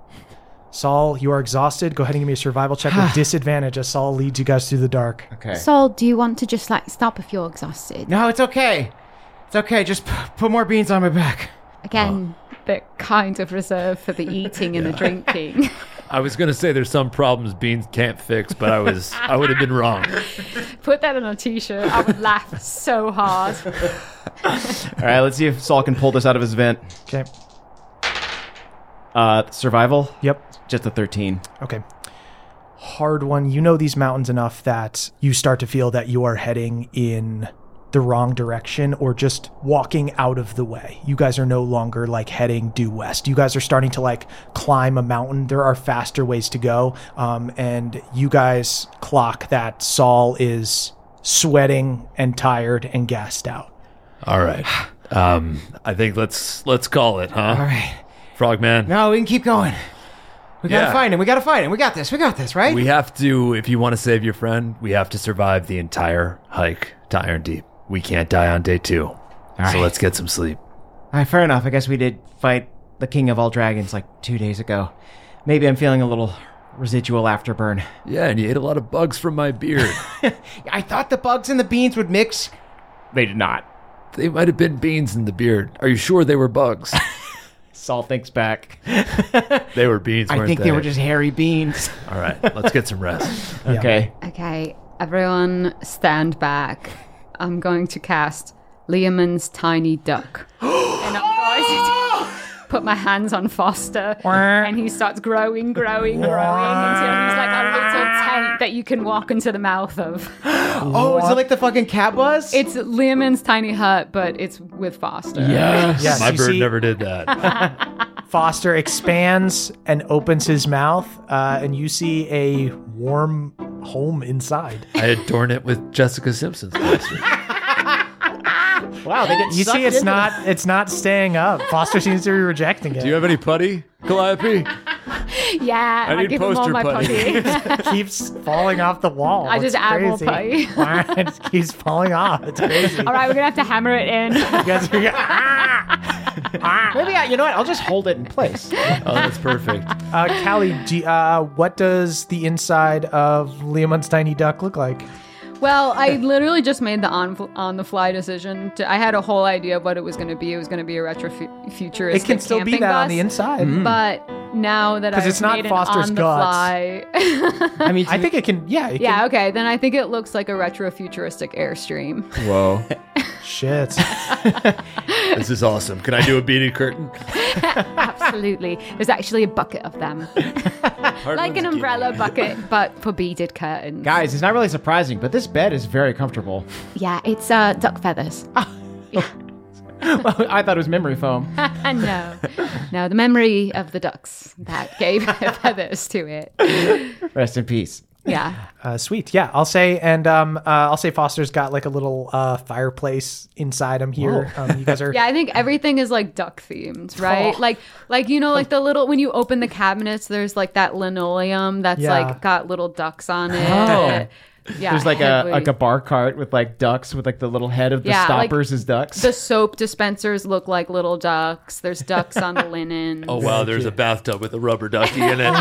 Saul, you are exhausted. Go ahead and give me a survival check with disadvantage as Saul leads you guys through the dark. Okay. Saul, do you want to just, like, stop if you're exhausted? No, it's okay. It's okay. Just put more beans on my back. Again, that kind of reserved for the eating and the drinking. I was going to say there's some problems beans can't fix, but I would have been wrong. Put that on a t-shirt. I would laugh so hard. All right, let's see if Saul can pull this out of his vent. Okay. Survival? Yep. Just a 13. Okay. Hardwon, you know these mountains enough that you start to feel that you are heading in the wrong direction or just walking out of the way. You guys are no longer, like, heading due west. You guys are starting to, like, climb a mountain. There are faster ways to go. And you guys clock that Saul is sweating and tired and gassed out. All right. I think let's call it, huh? All right. Frogman. No, we can keep going. We gotta find him. We got this, right? We have to, if you want to save your friend, we have to survive the entire hike to Iron Deep. We can't die on day 2. All right. So let's get some sleep. All right, fair enough. I guess we did fight the king of all dragons like 2 days ago. Maybe I'm feeling a little residual afterburn. Yeah, and you ate a lot of bugs from my beard. I thought the bugs and the beans would mix. They did not. They might have been beans in the beard. Are you sure they were bugs? Saul thinks back. They were beans, weren't they? I think they were just hairy beans. All right, let's get some rest. Okay. Okay, everyone stand back. I'm going to cast Liamon's Tiny Duck. And I'm going to put my hands on Foster. And he starts growing until he's like a little tent that you can walk into the mouth of. Oh, is it like the fucking cat was? It's Liamon's Tiny Hut, but it's with Foster. Yes. My bird never did that. Foster expands and opens his mouth, and you see a warm home inside. I adorn it with Jessica Simpson's poster. Wow, they get you see, it's not staying up. Foster seems to be rejecting it. Do you have any putty, Calliope? Yeah, I give him all my putty. Keeps falling off the wall. I just add more putty. It just keeps falling off. It's crazy. All right, we're going to have to hammer it in. Maybe, you know what? I'll just hold it in place. Oh, that's perfect. Callie, what does the inside of Leoman's Tiny Duck look like? Well, I literally just made the on-the-fly decision. I had a whole idea of what it was going to be. It was going to be a retrofuturistic. It can still be that bus, on the inside, but now that I've made it on-the-fly, I mean, I think it can. Yeah, it can. Okay. Then I think it looks like a retrofuturistic Airstream. Whoa, shit! This is awesome. Can I do a beaded curtain? Absolutely. There's actually a bucket of them. Like an umbrella bucket, but for beaded curtains. Guys, it's not really surprising, but this bed is very comfortable. Yeah, it's duck feathers. Yeah. Well, I thought it was memory foam. No, the memory of the ducks that gave feathers to it. Rest in peace. Yeah. Sweet. Yeah, I'll say, and I'll say Foster's got like a little fireplace inside him here. You guys are. Yeah, I think everything is like duck themed, right? Oh. Like you know, like the little when you open the cabinets, there's like that linoleum that's like got little ducks on it. Oh. Yeah, there's like a bar cart with like ducks with like the little head of the stoppers like, is ducks. The soap dispensers look like little ducks. There's ducks on the linen. Oh wow, there's a bathtub with a rubber ducky in it.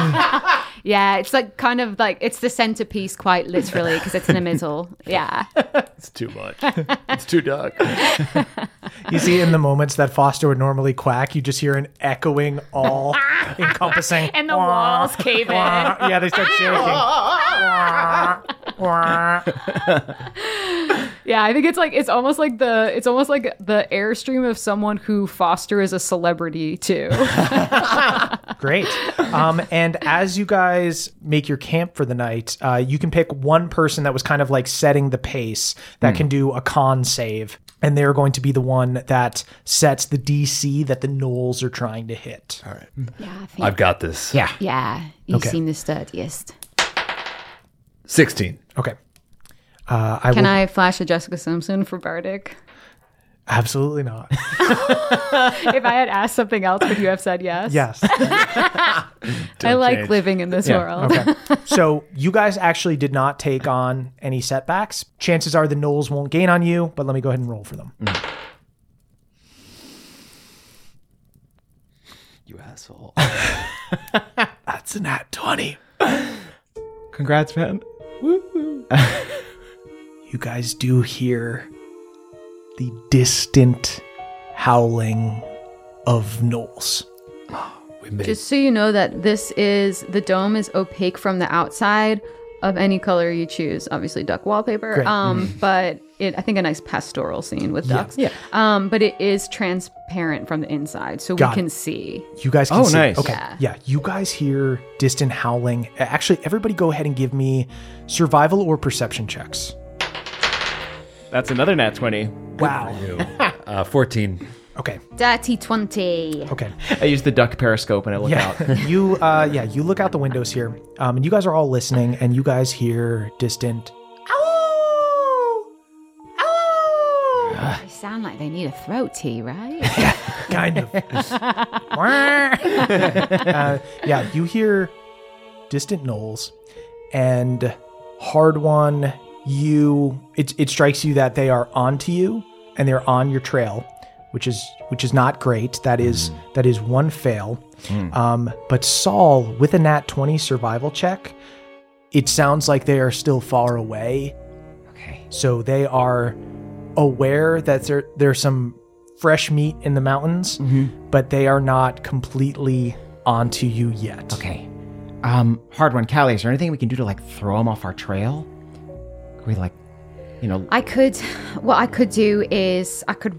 Yeah, it's like kind of like it's the centerpiece quite literally because it's in the middle. Yeah. It's too much. It's too dark. You see in the moments that Foster would normally quack, you just hear an echoing all encompassing. And the walls cave in. Yeah, they start shaking. Yeah, I think it's like it's almost like the Airstream of someone who Foster is a celebrity too. Great. And as you guys make your camp for the night, you can pick one person that was kind of like setting the pace that can do a con save, and they're going to be the one that sets the DC that the gnolls are trying to hit. All right. Yeah, I think I've got this. Yeah. Yeah, you seem the sturdiest. 16. Okay. I flash a Jessica Simpson for Bardic? Absolutely not. If I had asked something else, would you have said yes? Yes. I like living in this world. Okay. So you guys actually did not take on any setbacks. Chances are the gnolls won't gain on you, but let me go ahead and roll for them. You asshole. That's a nat 20. Congrats, man. Woo-hoo. You guys do hear the distant howling of gnolls. Oh, just so you know that the dome is opaque from the outside of any color you choose. Obviously duck wallpaper. Great. But I think a nice pastoral scene with ducks. Yeah. But it is transparent from the inside, so we can see. You guys can see. Oh, nice. Okay. Yeah. You guys hear distant howling. Actually, everybody go ahead and give me survival or perception checks. That's another nat 20. Wow. 14. Okay. Dirty 20. Okay. I use the duck periscope and I look out. You look out the windows here. And you guys are all listening and you guys hear distant. Ow! Ow! They sound like they need a throat tea, right? Yeah, kind of. You hear distant gnolls and Hardwon, it strikes you that they are onto you and they're on your trail. Which is not great. That is one fail. But Saul, with a nat 20 survival check, it sounds like they are still far away. Okay. So they are aware that there's some fresh meat in the mountains, but they are not completely onto you yet. Okay. Hardwon, Callie, is there anything we can do to like throw them off our trail? Can we I could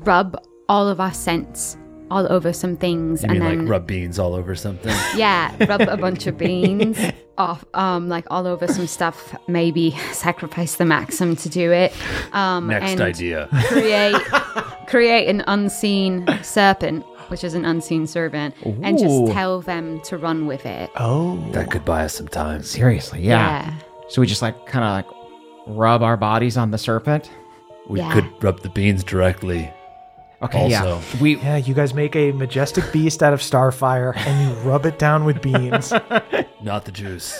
rub all of our scents all over some things. You mean and then, like rub beans all over something? Yeah, rub a bunch of beans off, like all over some stuff, maybe sacrifice the Maxim to do it. Next idea. Create an unseen serpent, which is an unseen servant, and just tell them to run with it. Oh. That could buy us some time. Seriously, yeah. So we just like kind of like rub our bodies on the serpent? We could rub the beans directly. Okay, also. Yeah. You guys make a majestic beast out of Starfire and you rub it down with beans. Not the juice.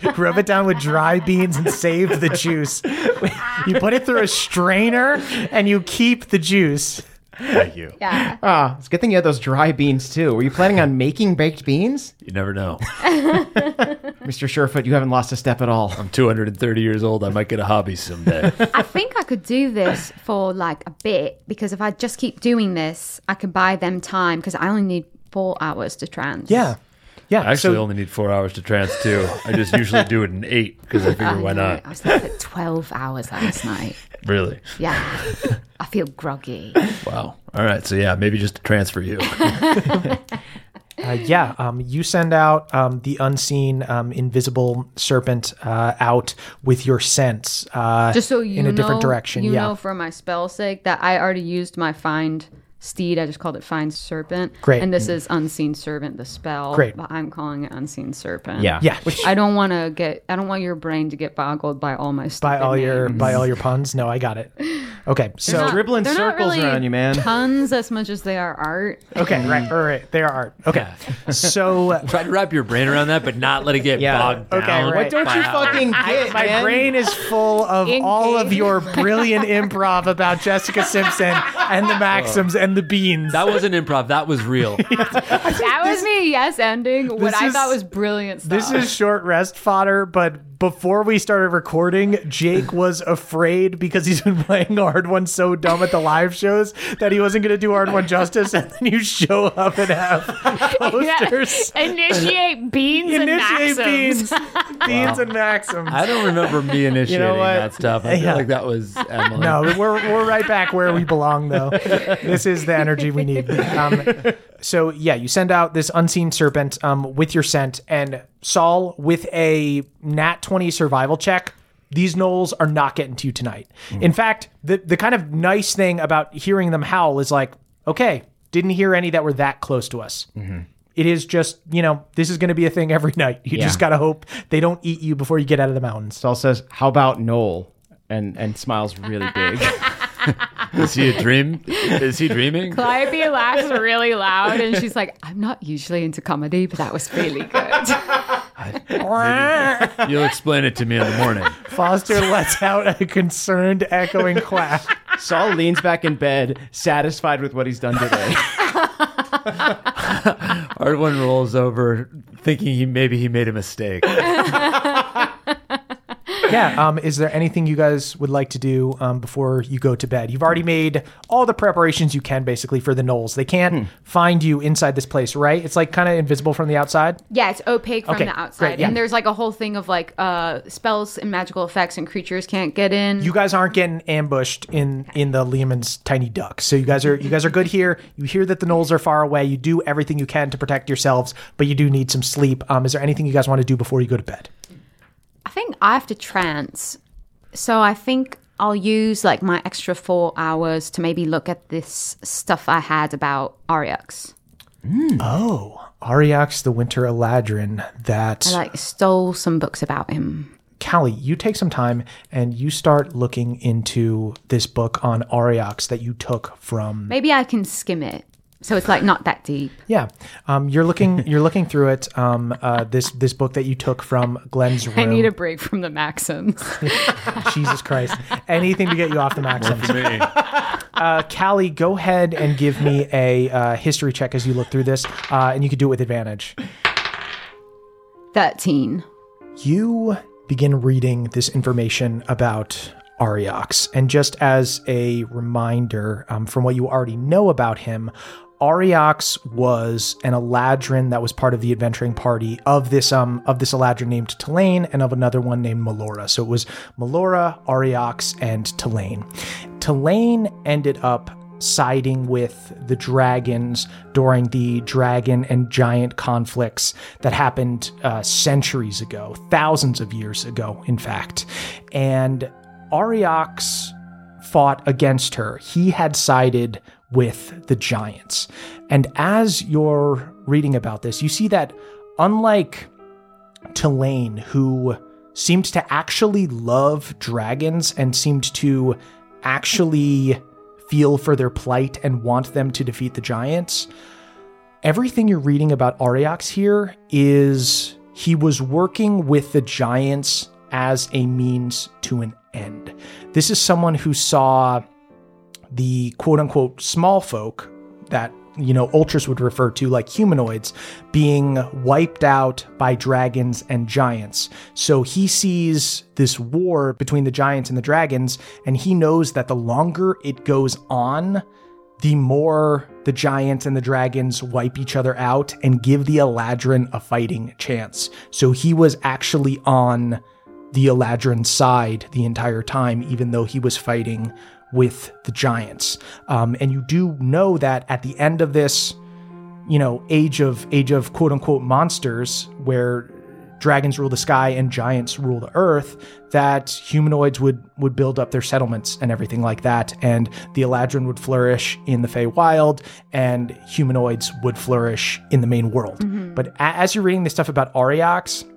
You rub it down with dry beans and save the juice. You put it through a strainer and you keep the juice. Thank you. Yeah. Ah, it's a good thing you had those dry beans too. Were you planning on making baked beans? You never know. Mr. Surefoot, you haven't lost a step at all. I'm 230 years old. I might get a hobby someday. I think I could do this for like a bit, because if I just keep doing this, I could buy them time, because I only need 4 hours to trance. Yeah. Yeah, I actually only need 4 hours to trance, too. I just usually do it in 8, because I figure why not. I was there for 12 hours last night. Really? Yeah. I feel groggy. Wow. All right. So, yeah, maybe just a trance for you. You send out the unseen, invisible serpent out with your sense just so you in a different direction. You know, for my spell's sake, that I already used my find... Steed, I just called it Find Serpent. Great. And this is Unseen Serpent, the spell. Great. But I'm calling it Unseen Serpent. Yeah. Yeah. Which I don't want your brain to get boggled by all my stuff. By all your puns? No, I got it. Okay. So dribbling circles really around you, man. Puns as much as they are art. Okay, right. All right. They are art. Okay. So try to wrap your brain around that, but not let it get bogged down. Okay, right. What don't you fucking get? My brain is full of all of your brilliant improv about Jessica Simpson and the Maxims and the beans. That wasn't improv. That was real. That was me ending what I thought was brilliant stuff. This is short rest fodder, but before we started recording, Jake was afraid, because he's been playing Hardwon so dumb at the live shows that he wasn't going to do Hardwon justice, and then you show up and have posters. Yeah. Initiate beans and maxims. Beans and maxims. I don't remember me initiating that stuff. I feel like that was Emily. No, we're right back where we belong, though. This is the energy we need. You send out this unseen serpent with your scent, and Saul, with a nat 20 survival check, these gnolls are not getting to you tonight. Mm. In fact, the kind of nice thing about hearing them howl is like, okay, didn't hear any that were that close to us. Mm-hmm. It is just, this is going to be a thing every night. You just got to hope they don't eat you before you get out of the mountains. Saul says, how about gnoll? And smiles really big. Is he a dream? Is he dreaming? Calliope laughs really loud, and she's like, I'm not usually into comedy, but that was really good. You'll explain it to me in the morning. Foster lets out a concerned, echoing clap. Saul leans back in bed, satisfied with what he's done today. Hardwon rolls over, thinking maybe he made a mistake. Yeah. Is there anything you guys would like to do before you go to bed? You've already made all the preparations you can, basically, for the gnolls. They can't find you inside this place, right? It's like kind of invisible from the outside. Yeah, it's opaque from the outside. Great, yeah. And there's like a whole thing of like spells and magical effects and creatures can't get in. You guys aren't getting ambushed in the Lehman's tiny duck. So you guys are good here. You hear that the gnolls are far away. You do everything you can to protect yourselves, but you do need some sleep. Is there anything you guys want to do before you go to bed? I think I have to trance, so I think I'll use like my extra 4 hours to maybe look at this stuff I had about Ariox. Mm. Oh, Ariox the Winter Eladrin, that... I stole some books about him. Callie, you take some time and you start looking into this book on Ariox that you took from... Maybe I can skim it. So it's like not that deep. Yeah, you're looking through it. This book that you took from Glenn's room. I need a break from the Maxims. Jesus Christ! Anything to get you off the Maxims. Callie, go ahead and give me a history check as you look through this, and you can do it with advantage. 13. You begin reading this information about Ariox, and just as a reminder, from what you already know about him, Ariox was an Eladrin that was part of the adventuring party of this Eladrin named Tilane and of another one named Melora. So it was Melora, Ariox, and Tilane. Tilane ended up siding with the dragons during the dragon and giant conflicts that happened centuries ago, thousands of years ago, in fact. And Ariox fought against her. He had sided with the giants. And as you're reading about this, you see that unlike Tilane, who seemed to actually love dragons and seemed to actually feel for their plight and want them to defeat the giants, everything you're reading about Ariox here is he was working with the giants as a means to an end. This is someone who saw the quote-unquote small folk that, you know, Ultras would refer to like humanoids being wiped out by dragons and giants. So he sees this war between the giants and the dragons, and he knows that the longer it goes on, the more the giants and the dragons wipe each other out and give the Eladrin a fighting chance. So he was actually on the Eladrin side the entire time, even though he was fighting with the giants. And you do know that at the end of this, you know, age of quote unquote monsters, where dragons rule the sky and giants rule the earth, that humanoids would build up their settlements and everything like that. And the Eladrin would flourish in the Feywild and humanoids would flourish in the main world. Mm-hmm. But as you're reading this stuff about Ariox,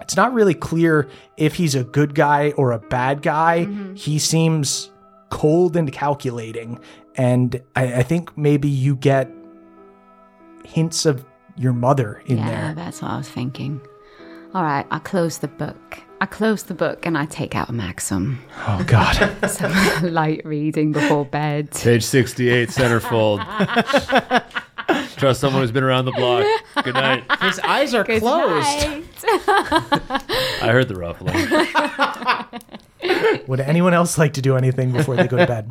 it's not really clear if he's a good guy or a bad guy. Mm-hmm. He seems cold and calculating. And I think maybe you get hints of your mother in there. Yeah, that's what I was thinking. All right, I close the book. And I take out a Maxim. Oh, God. Some light reading before bed. Page 68, centerfold. Trust someone who's been around the block. Good night. His eyes are good closed. I heard the ruffling. Would anyone else like to do anything before they go to bed?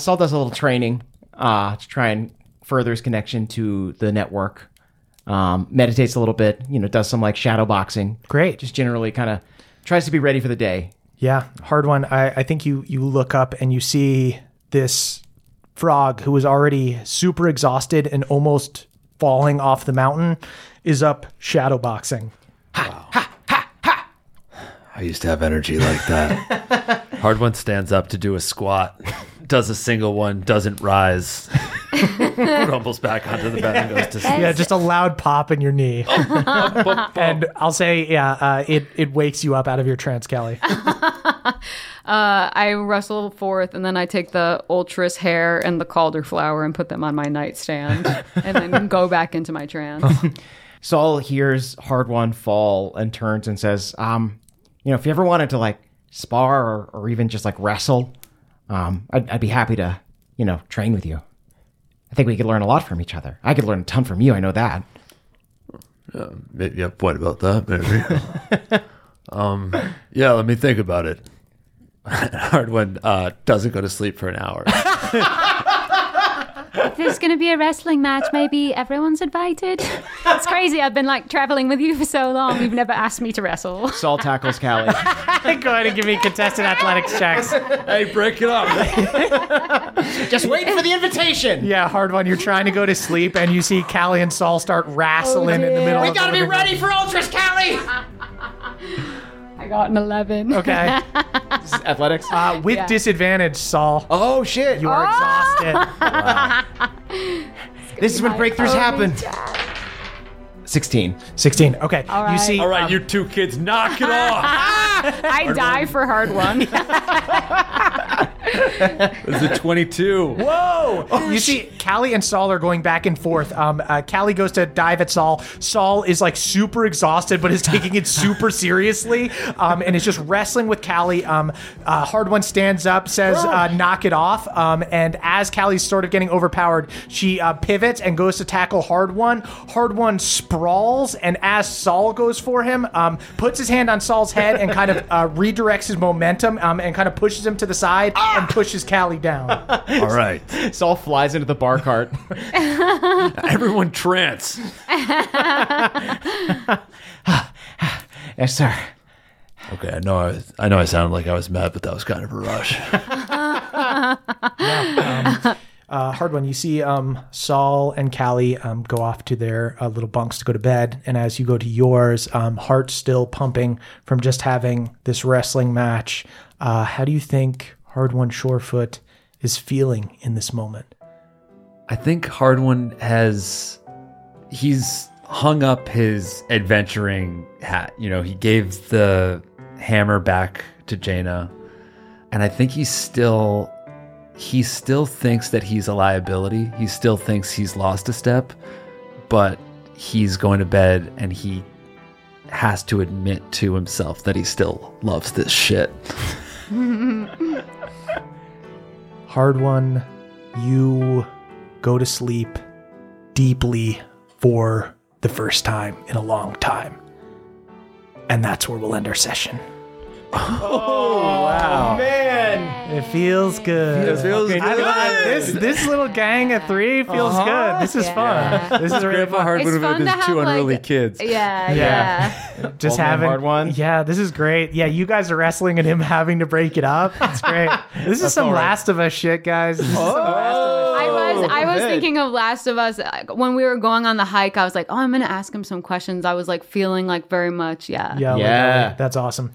Saul does a little training to try and further his connection to the network. Meditates a little bit, you know, does some like shadow boxing. Great. Just generally kind of tries to be ready for the day. Yeah, Hardwon. I think you look up and you see this frog who is already super exhausted and almost falling off the mountain is up shadow boxing. Wow. I used to have energy like that. Hardwon stands up to do a squat, does a single one, doesn't rise, rumbles back onto the bed and goes to sleep. Yeah, just a loud pop in your knee. And I'll say, yeah, it wakes you up out of your trance, Kelly. I rustle forth, and then I take the Ultras hair and the Calder flower and put them on my nightstand, and then go back into my trance. Saul hears Hardwon fall and turns and says, you know, if you ever wanted to like spar or even just like wrestle, I'd be happy to, you know, train with you. I think we could learn a lot from each other. I could learn a ton from you. I know that. Yeah, what about that? Maybe. Yeah, let me think about it. Hardwon doesn't go to sleep for an hour. If there's going to be a wrestling match, maybe everyone's invited. It's crazy. I've been like traveling with you for so long. You've never asked me to wrestle. Saul tackles Callie. Go ahead and give me contested athletics checks. Hey, break it up. Just wait for the invitation. Yeah, Hardwon, you're trying to go to sleep and you see Callie and Saul start wrestling in the middle of the living room. We got to be ready for Ultras, Callie. I got an 11. Okay. Athletics? With disadvantage, Saul. Oh, shit. You are exhausted. Wow. This is when breakthroughs happen. 16. Okay. All right, you two kids, knock it off. I die for Hardwon. This is a 22. Whoa. Oh, you see, Callie and Saul are going back and forth. Callie goes to dive at Saul. Saul is like super exhausted, but is taking it super seriously, and is just wrestling with Callie. Hardwon stands up, says, knock it off. And as Callie's sort of getting overpowered, she pivots and goes to tackle Hardwon. Hardwon sprawls, and as Saul goes for him, puts his hand on Saul's head and kind of redirects his momentum, and kind of pushes him to the side. And pushes Callie down. All right. Saul flies into the bar cart. Everyone trance. Yes, sir. Okay, I know I sounded like I was mad, but that was kind of a rush. Hardwon, you see Saul and Callie go off to their little bunks to go to bed. And as you go to yours, heart still pumping from just having this wrestling match. How do you think Hardwon Surefoot is feeling in this moment? I think Hardwon he's hung up his adventuring hat. You know, he gave the hammer back to Jaina, and I think he's still he still thinks that he's a liability. He still thinks he's lost a step, but he's going to bed and he has to admit to himself that he still loves this shit. Hardwon, you go to sleep deeply for the first time in a long time. And that's where we'll end our session. Oh, wow. Man. It feels good. It feels good. This little gang of three feels good. This is fun. This is really fun. It's fun to have two unruly kids. Yeah. Just having one. Yeah, this is great. Yeah, you guys are wrestling and him having to break it up. It's great. This is some Last of Us shit, guys. I was thinking of Last of Us when we were going on the hike. I was like, I'm going to ask him some questions. I was like feeling like very much. Yeah. That's awesome.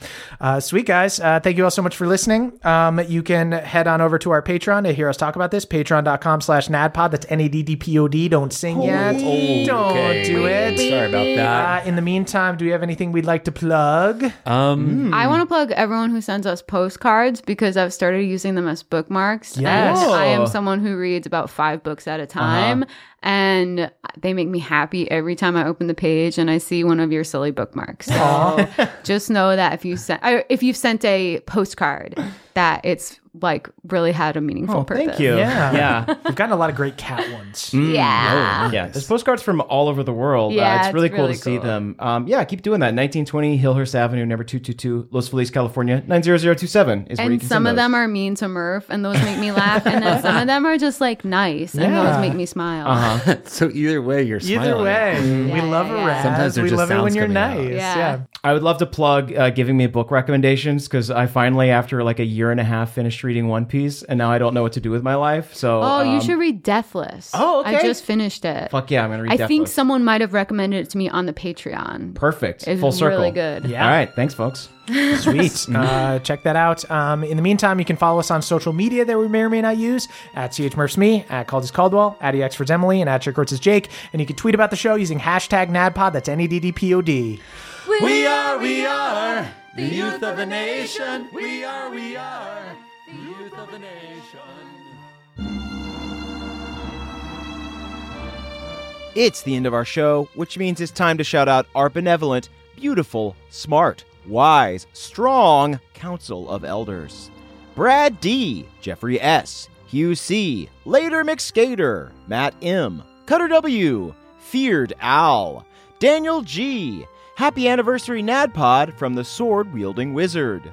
Sweet, guys. Thank you all so much for listening. You can head on over to our Patreon to hear us talk about this. Patreon.com/Naddpod. That's Naddpod. Don't sing yet. Okay. Don't do it. Sorry about that. In the meantime, do we have anything we'd like to plug? I want to plug everyone who sends us postcards because I've started using them as bookmarks. Yes. And I am someone who reads about 5 books at a time, and they make me happy every time I open the page and I see one of your silly bookmarks. So just know that if you've sent a postcard, that it's like really had a meaningful purpose. Thank you. Yeah. We've gotten a lot of great cat ones. Yeah. Oh, yeah. There's postcards from all over the world. Yeah, it's really cool to see them. Keep doing that. 1920 Hillhurst Avenue, number 222, Los Feliz, California, 90027 is where you can send those. And some of them are mean to Murph, and those make me laugh. And then some of them are just like nice, and those make me smile. So either way, you're smiling. Either way. We love a rat. Sometimes we love it when you're nice. Yeah. I would love to plug giving me book recommendations, because I finally, after like a year and a half, finished reading One Piece, and now I don't know what to do with my life. So you should read Deathless. Oh, okay. I just finished it. Fuck yeah, I'm gonna read Deathless. I think someone might have recommended it to me on the Patreon. Perfect. It's full circle. Really good. Yeah. All right. Thanks, folks. Sweet. Check that out. In the meantime, you can follow us on social media that we may or may not use, at @CHMurfsMe, @CaldisCaldwell, @ExForEmily, and @JickRoatsIsJake. And you can tweet about the show using #NaddPod. That's NADDPOD. We are the youth of the nation. We are. Youth of the nation. It's the end of our show, which means it's time to shout out our benevolent, beautiful, smart, wise, strong Council of Elders. Brad D, Jeffrey S, Hugh C, Later McSkater, Matt M, Cutter W, Feared Owl, Daniel G. Happy anniversary, Naddpod, from the sword-wielding wizard.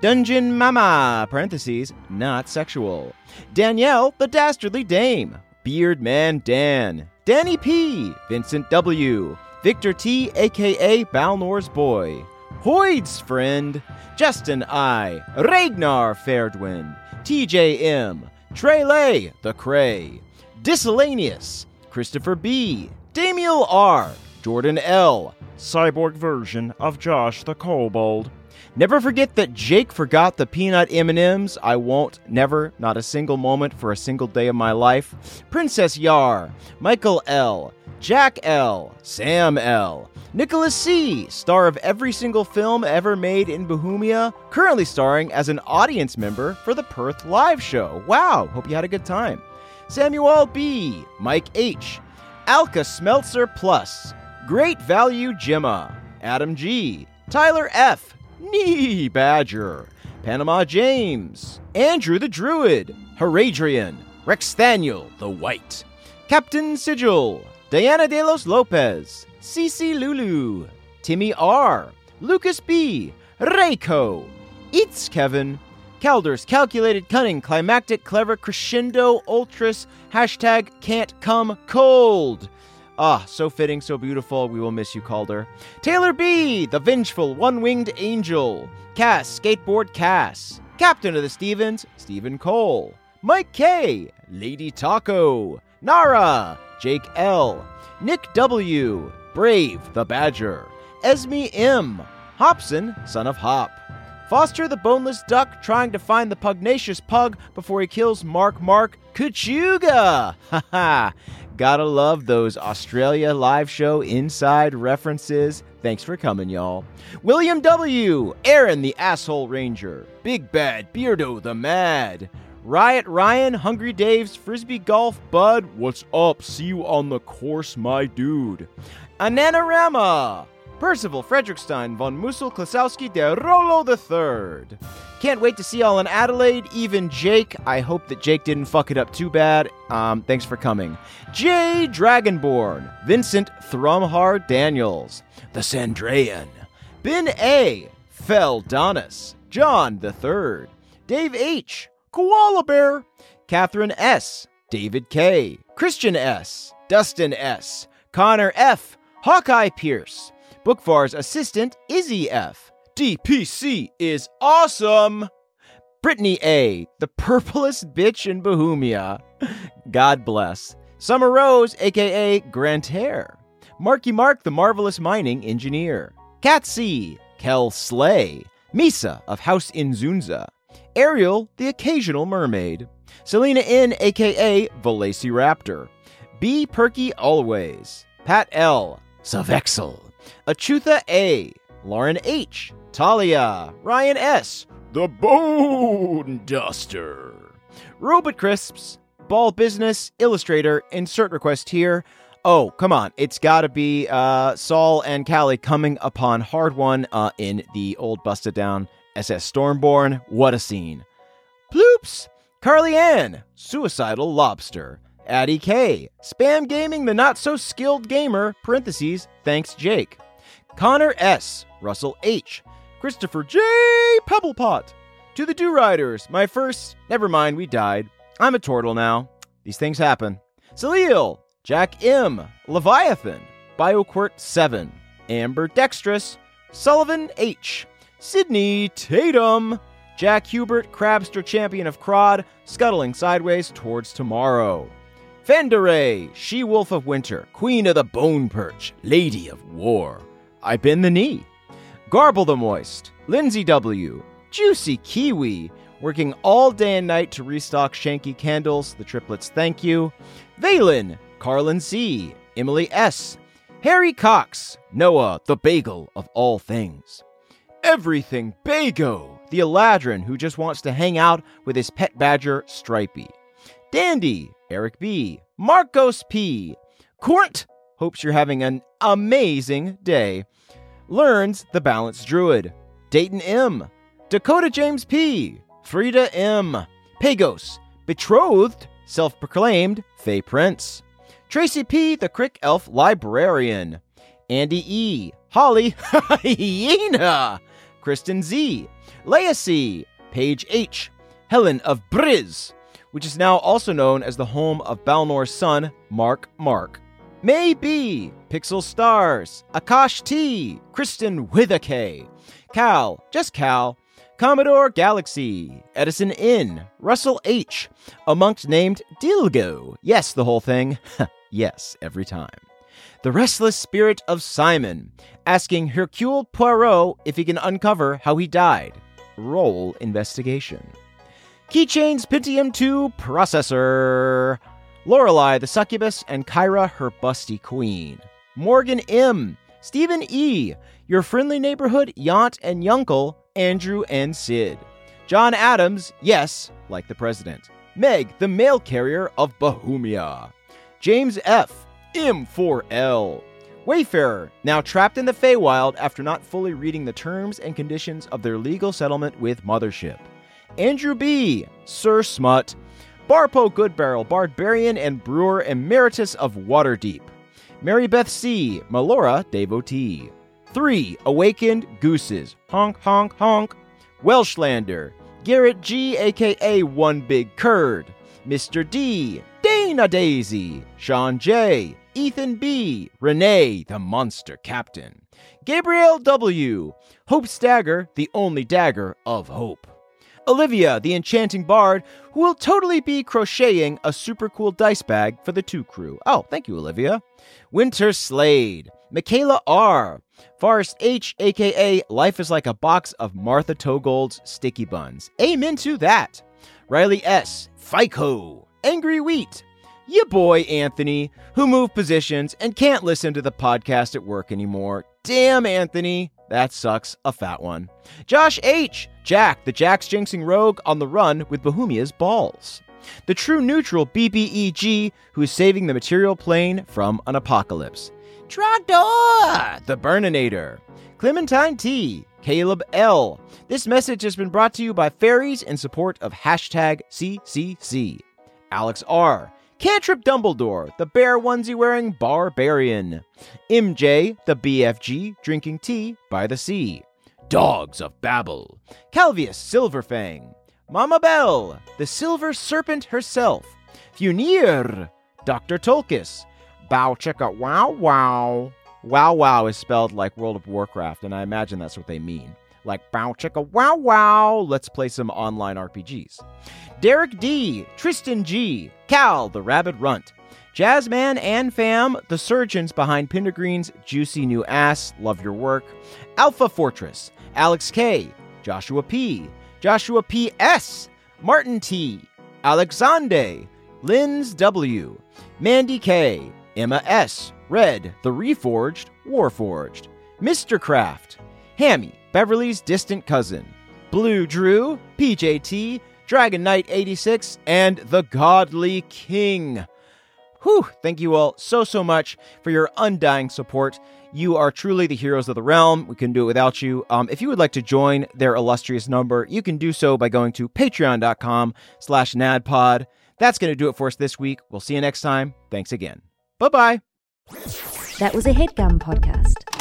Dungeon Mama, parentheses, not sexual. Danielle, the Dastardly Dame. Beard Man Dan. Danny P. Vincent W. Victor T, a.k.a. Balnor's Boy. Hoyd's Friend. Justin I. Ragnar Fairdwin. TJM. Trelay, the Cray. Discellaneous. Christopher B. Damiel R. Jordan L. Cyborg version of Josh the Kobold. Never forget that Jake forgot the peanut M&Ms. I won't, never, not a single moment for a single day of my life. Princess Yar, Michael L, Jack L, Sam L, Nicholas C, star of every single film ever made in Bohemia, currently starring as an audience member for the Perth Live Show. Wow, hope you had a good time. Samuel B, Mike H, Alka Smeltzer Plus, Great Value Gemma, Adam G, Tyler F, Knee Badger, Panama James, Andrew the Druid, Heradrian, Rexthaniel the White, Captain Sigil, Diana de los Lopez, Cece Lulu, Timmy R, Lucas B, Reiko, Eats Kevin, Calder's Calculated Cunning Climactic Clever Crescendo Ultras, # Can't Come Cold. Ah, so fitting, so beautiful. We will miss you, Calder. Taylor B, the Vengeful One-Winged Angel. Cass, Skateboard Cass. Captain of the Stevens, Stephen Cole. Mike K, Lady Taco. Nara, Jake L. Nick W, Brave the Badger. Esme M, Hobson, son of Hop. Foster the Boneless Duck, trying to find the Pugnacious Pug before he kills Mark Kachuga. Ha ha. Gotta love those Australia live show inside references. Thanks for coming, y'all. William W., Aaron the Asshole Ranger, Big Bad Beardo the Mad, Riot Ryan, Hungry Dave's, Frisbee Golf, Bud, what's up? See you on the course, my dude. Ananarama, Percival, Frederickstein, Von Musel, Klasowski, De Rolo III. Can't wait to see y'all in Adelaide, even Jake. I hope that Jake didn't fuck it up too bad. Thanks for coming. J. Dragonborn, Vincent Thrumhar Daniels, The Sandrayan, Ben A. Feldonis, John III, Dave H. Koala Bear, Catherine S., David K., Christian S., Dustin S., Connor F., Hawkeye Pierce, Bookvar's assistant Izzy F., DPC is awesome, Brittany A., the purplest bitch in Bohemia, God bless, Summer Rose, a.k.a. Grantaire, Marky Mark, the marvelous mining engineer, Cat C., Kel Slay, Misa of House Inzunza, Ariel, the occasional mermaid, Selena N, a.k.a. Velociraptor, B. Perky Always, Pat L, Savexel, Achutha A, Lauren H, Talia, Ryan S, The Bone Duster, Robot Crisps, Ball Business, Illustrator, insert request here. Oh, come on. It's got to be Saul and Callie coming upon Hardwon in the old busted down SS Stormborn. What a scene. Ploops! Carly Ann, Suicidal Lobster. Addie K, Spam Gaming the Not So Skilled Gamer, parentheses, thanks Jake. Connor S, Russell H, Christopher J, Pebblepot. To the Do Riders, my first, never mind, we died. I'm a turtle now. These things happen. Salil, Jack M, Leviathan, BioQuirt 7, Amber Dextrous, Sullivan H, Sydney Tatum, Jack Hubert, Crabster Champion of Crod, Scuttling Sideways Towards Tomorrow, Fenderay, She-Wolf of Winter, Queen of the Bone Perch, Lady of War, I Bend the Knee, Garble the Moist, Lindsay W, Juicy Kiwi, working all day and night to restock Shanky Candles, the triplets thank you, Valen, Carlin C, Emily S, Harry Cox, Noah, the Bagel of all things, Everything Bago, the Eladrin who just wants to hang out with his pet badger Stripey, Dandy, Eric B, Marcos P, Court, hopes you're having an amazing day, Learns the Balanced Druid, Dayton M, Dakota James P, Frida M, Pagos, Betrothed, Self-Proclaimed, Fey Prince, Tracy P, the Crick Elf Librarian, Andy E, Holly, Hyena, Kristen Z, Leia C, Paige H, Helen of Briz, which is now also known as the home of Balnor's son, Mark Mark, May B, Pixel Stars, Akash T, Kristen with a K, Cal, just Cal, Commodore Galaxy, Edison N, Russell H, a monk named Dilgo, yes, the whole thing, yes, every time. The Restless Spirit of Simon, asking Hercule Poirot if he can uncover how he died. Roll investigation. Keychain's Pentium 2 processor. Lorelei the Succubus and Kyra her busty queen. Morgan M. Stephen E. Your friendly neighborhood Yaunt and Yunkle, Andrew and Sid. John Adams, yes, like the president. Meg, the mail carrier of Bohemia. James F. M4L. Wayfarer, now trapped in the Feywild after not fully reading the terms and conditions of their legal settlement with Mothership. Andrew B. Sir Smut. Barpo Goodbarrel, Barbarian and Brewer Emeritus of Waterdeep. Marybeth C. Melora, Devotee. 3. Awakened Gooses. Honk, honk, honk. Welshlander. Garrett G, a.k.a. One Big Curd. Mr. D. Dana Daisy, Sean J, Ethan B, Renee, the Monster Captain, Gabriel W, Hope Stagger, the only dagger of hope, Olivia, the enchanting bard, who will totally be crocheting a super cool dice bag for the 2 crew. Oh, thank you, Olivia. Winter Slade, Michaela R, Forrest H, a.k.a. Life is like a box of Martha Togold's sticky buns. Amen to that. Riley S, Fico, Angry Wheat, ya boy Anthony, who moved positions and can't listen to the podcast at work anymore. Damn, Anthony. That sucks, a fat one. Josh H. Jack, the Jack's jinxing rogue on the run with Bohemia's balls. The true neutral BBEG, who is saving the material plane from an apocalypse. Trogdor, the Burninator. Clementine T. Caleb L. This message has been brought to you by fairies in support of hashtag CCC. Alex R. Cantrip Dumbledore, the bear onesie-wearing barbarian. MJ, the BFG, drinking tea by the sea. Dogs of Babel. Calvius Silverfang. Mama Bell, the silver serpent herself. Funir, Dr. Tolkis. Bow chicka wow wow. Wow wow is spelled like World of Warcraft, and I imagine that's what they mean. Like bow chicka wow wow. Let's play some online RPGs. Derek D, Tristan G, Cal, the Rabbit Runt, Jazzman and Fam, the surgeons behind Pendergreen's Juicy New Ass, love your work, Alpha Fortress, Alex K, Joshua P, Joshua P.S., Martin T, Alexande, Linz W, Mandy K, Emma S, Red, the Reforged, Warforged, Mr. Craft, Hammy, Beverly's distant cousin, Blue Drew, PJT, Dragon Knight 86, and the Godly King. Whew, thank you all so much for your undying support. You are truly the heroes of the realm. We couldn't do it without you. If you would like to join their illustrious number, you can do so by going to patreon.com/Naddpod. That's going to do it for us this week. We'll see you next time. Thanks again. Bye-bye. That was a HeadGum podcast.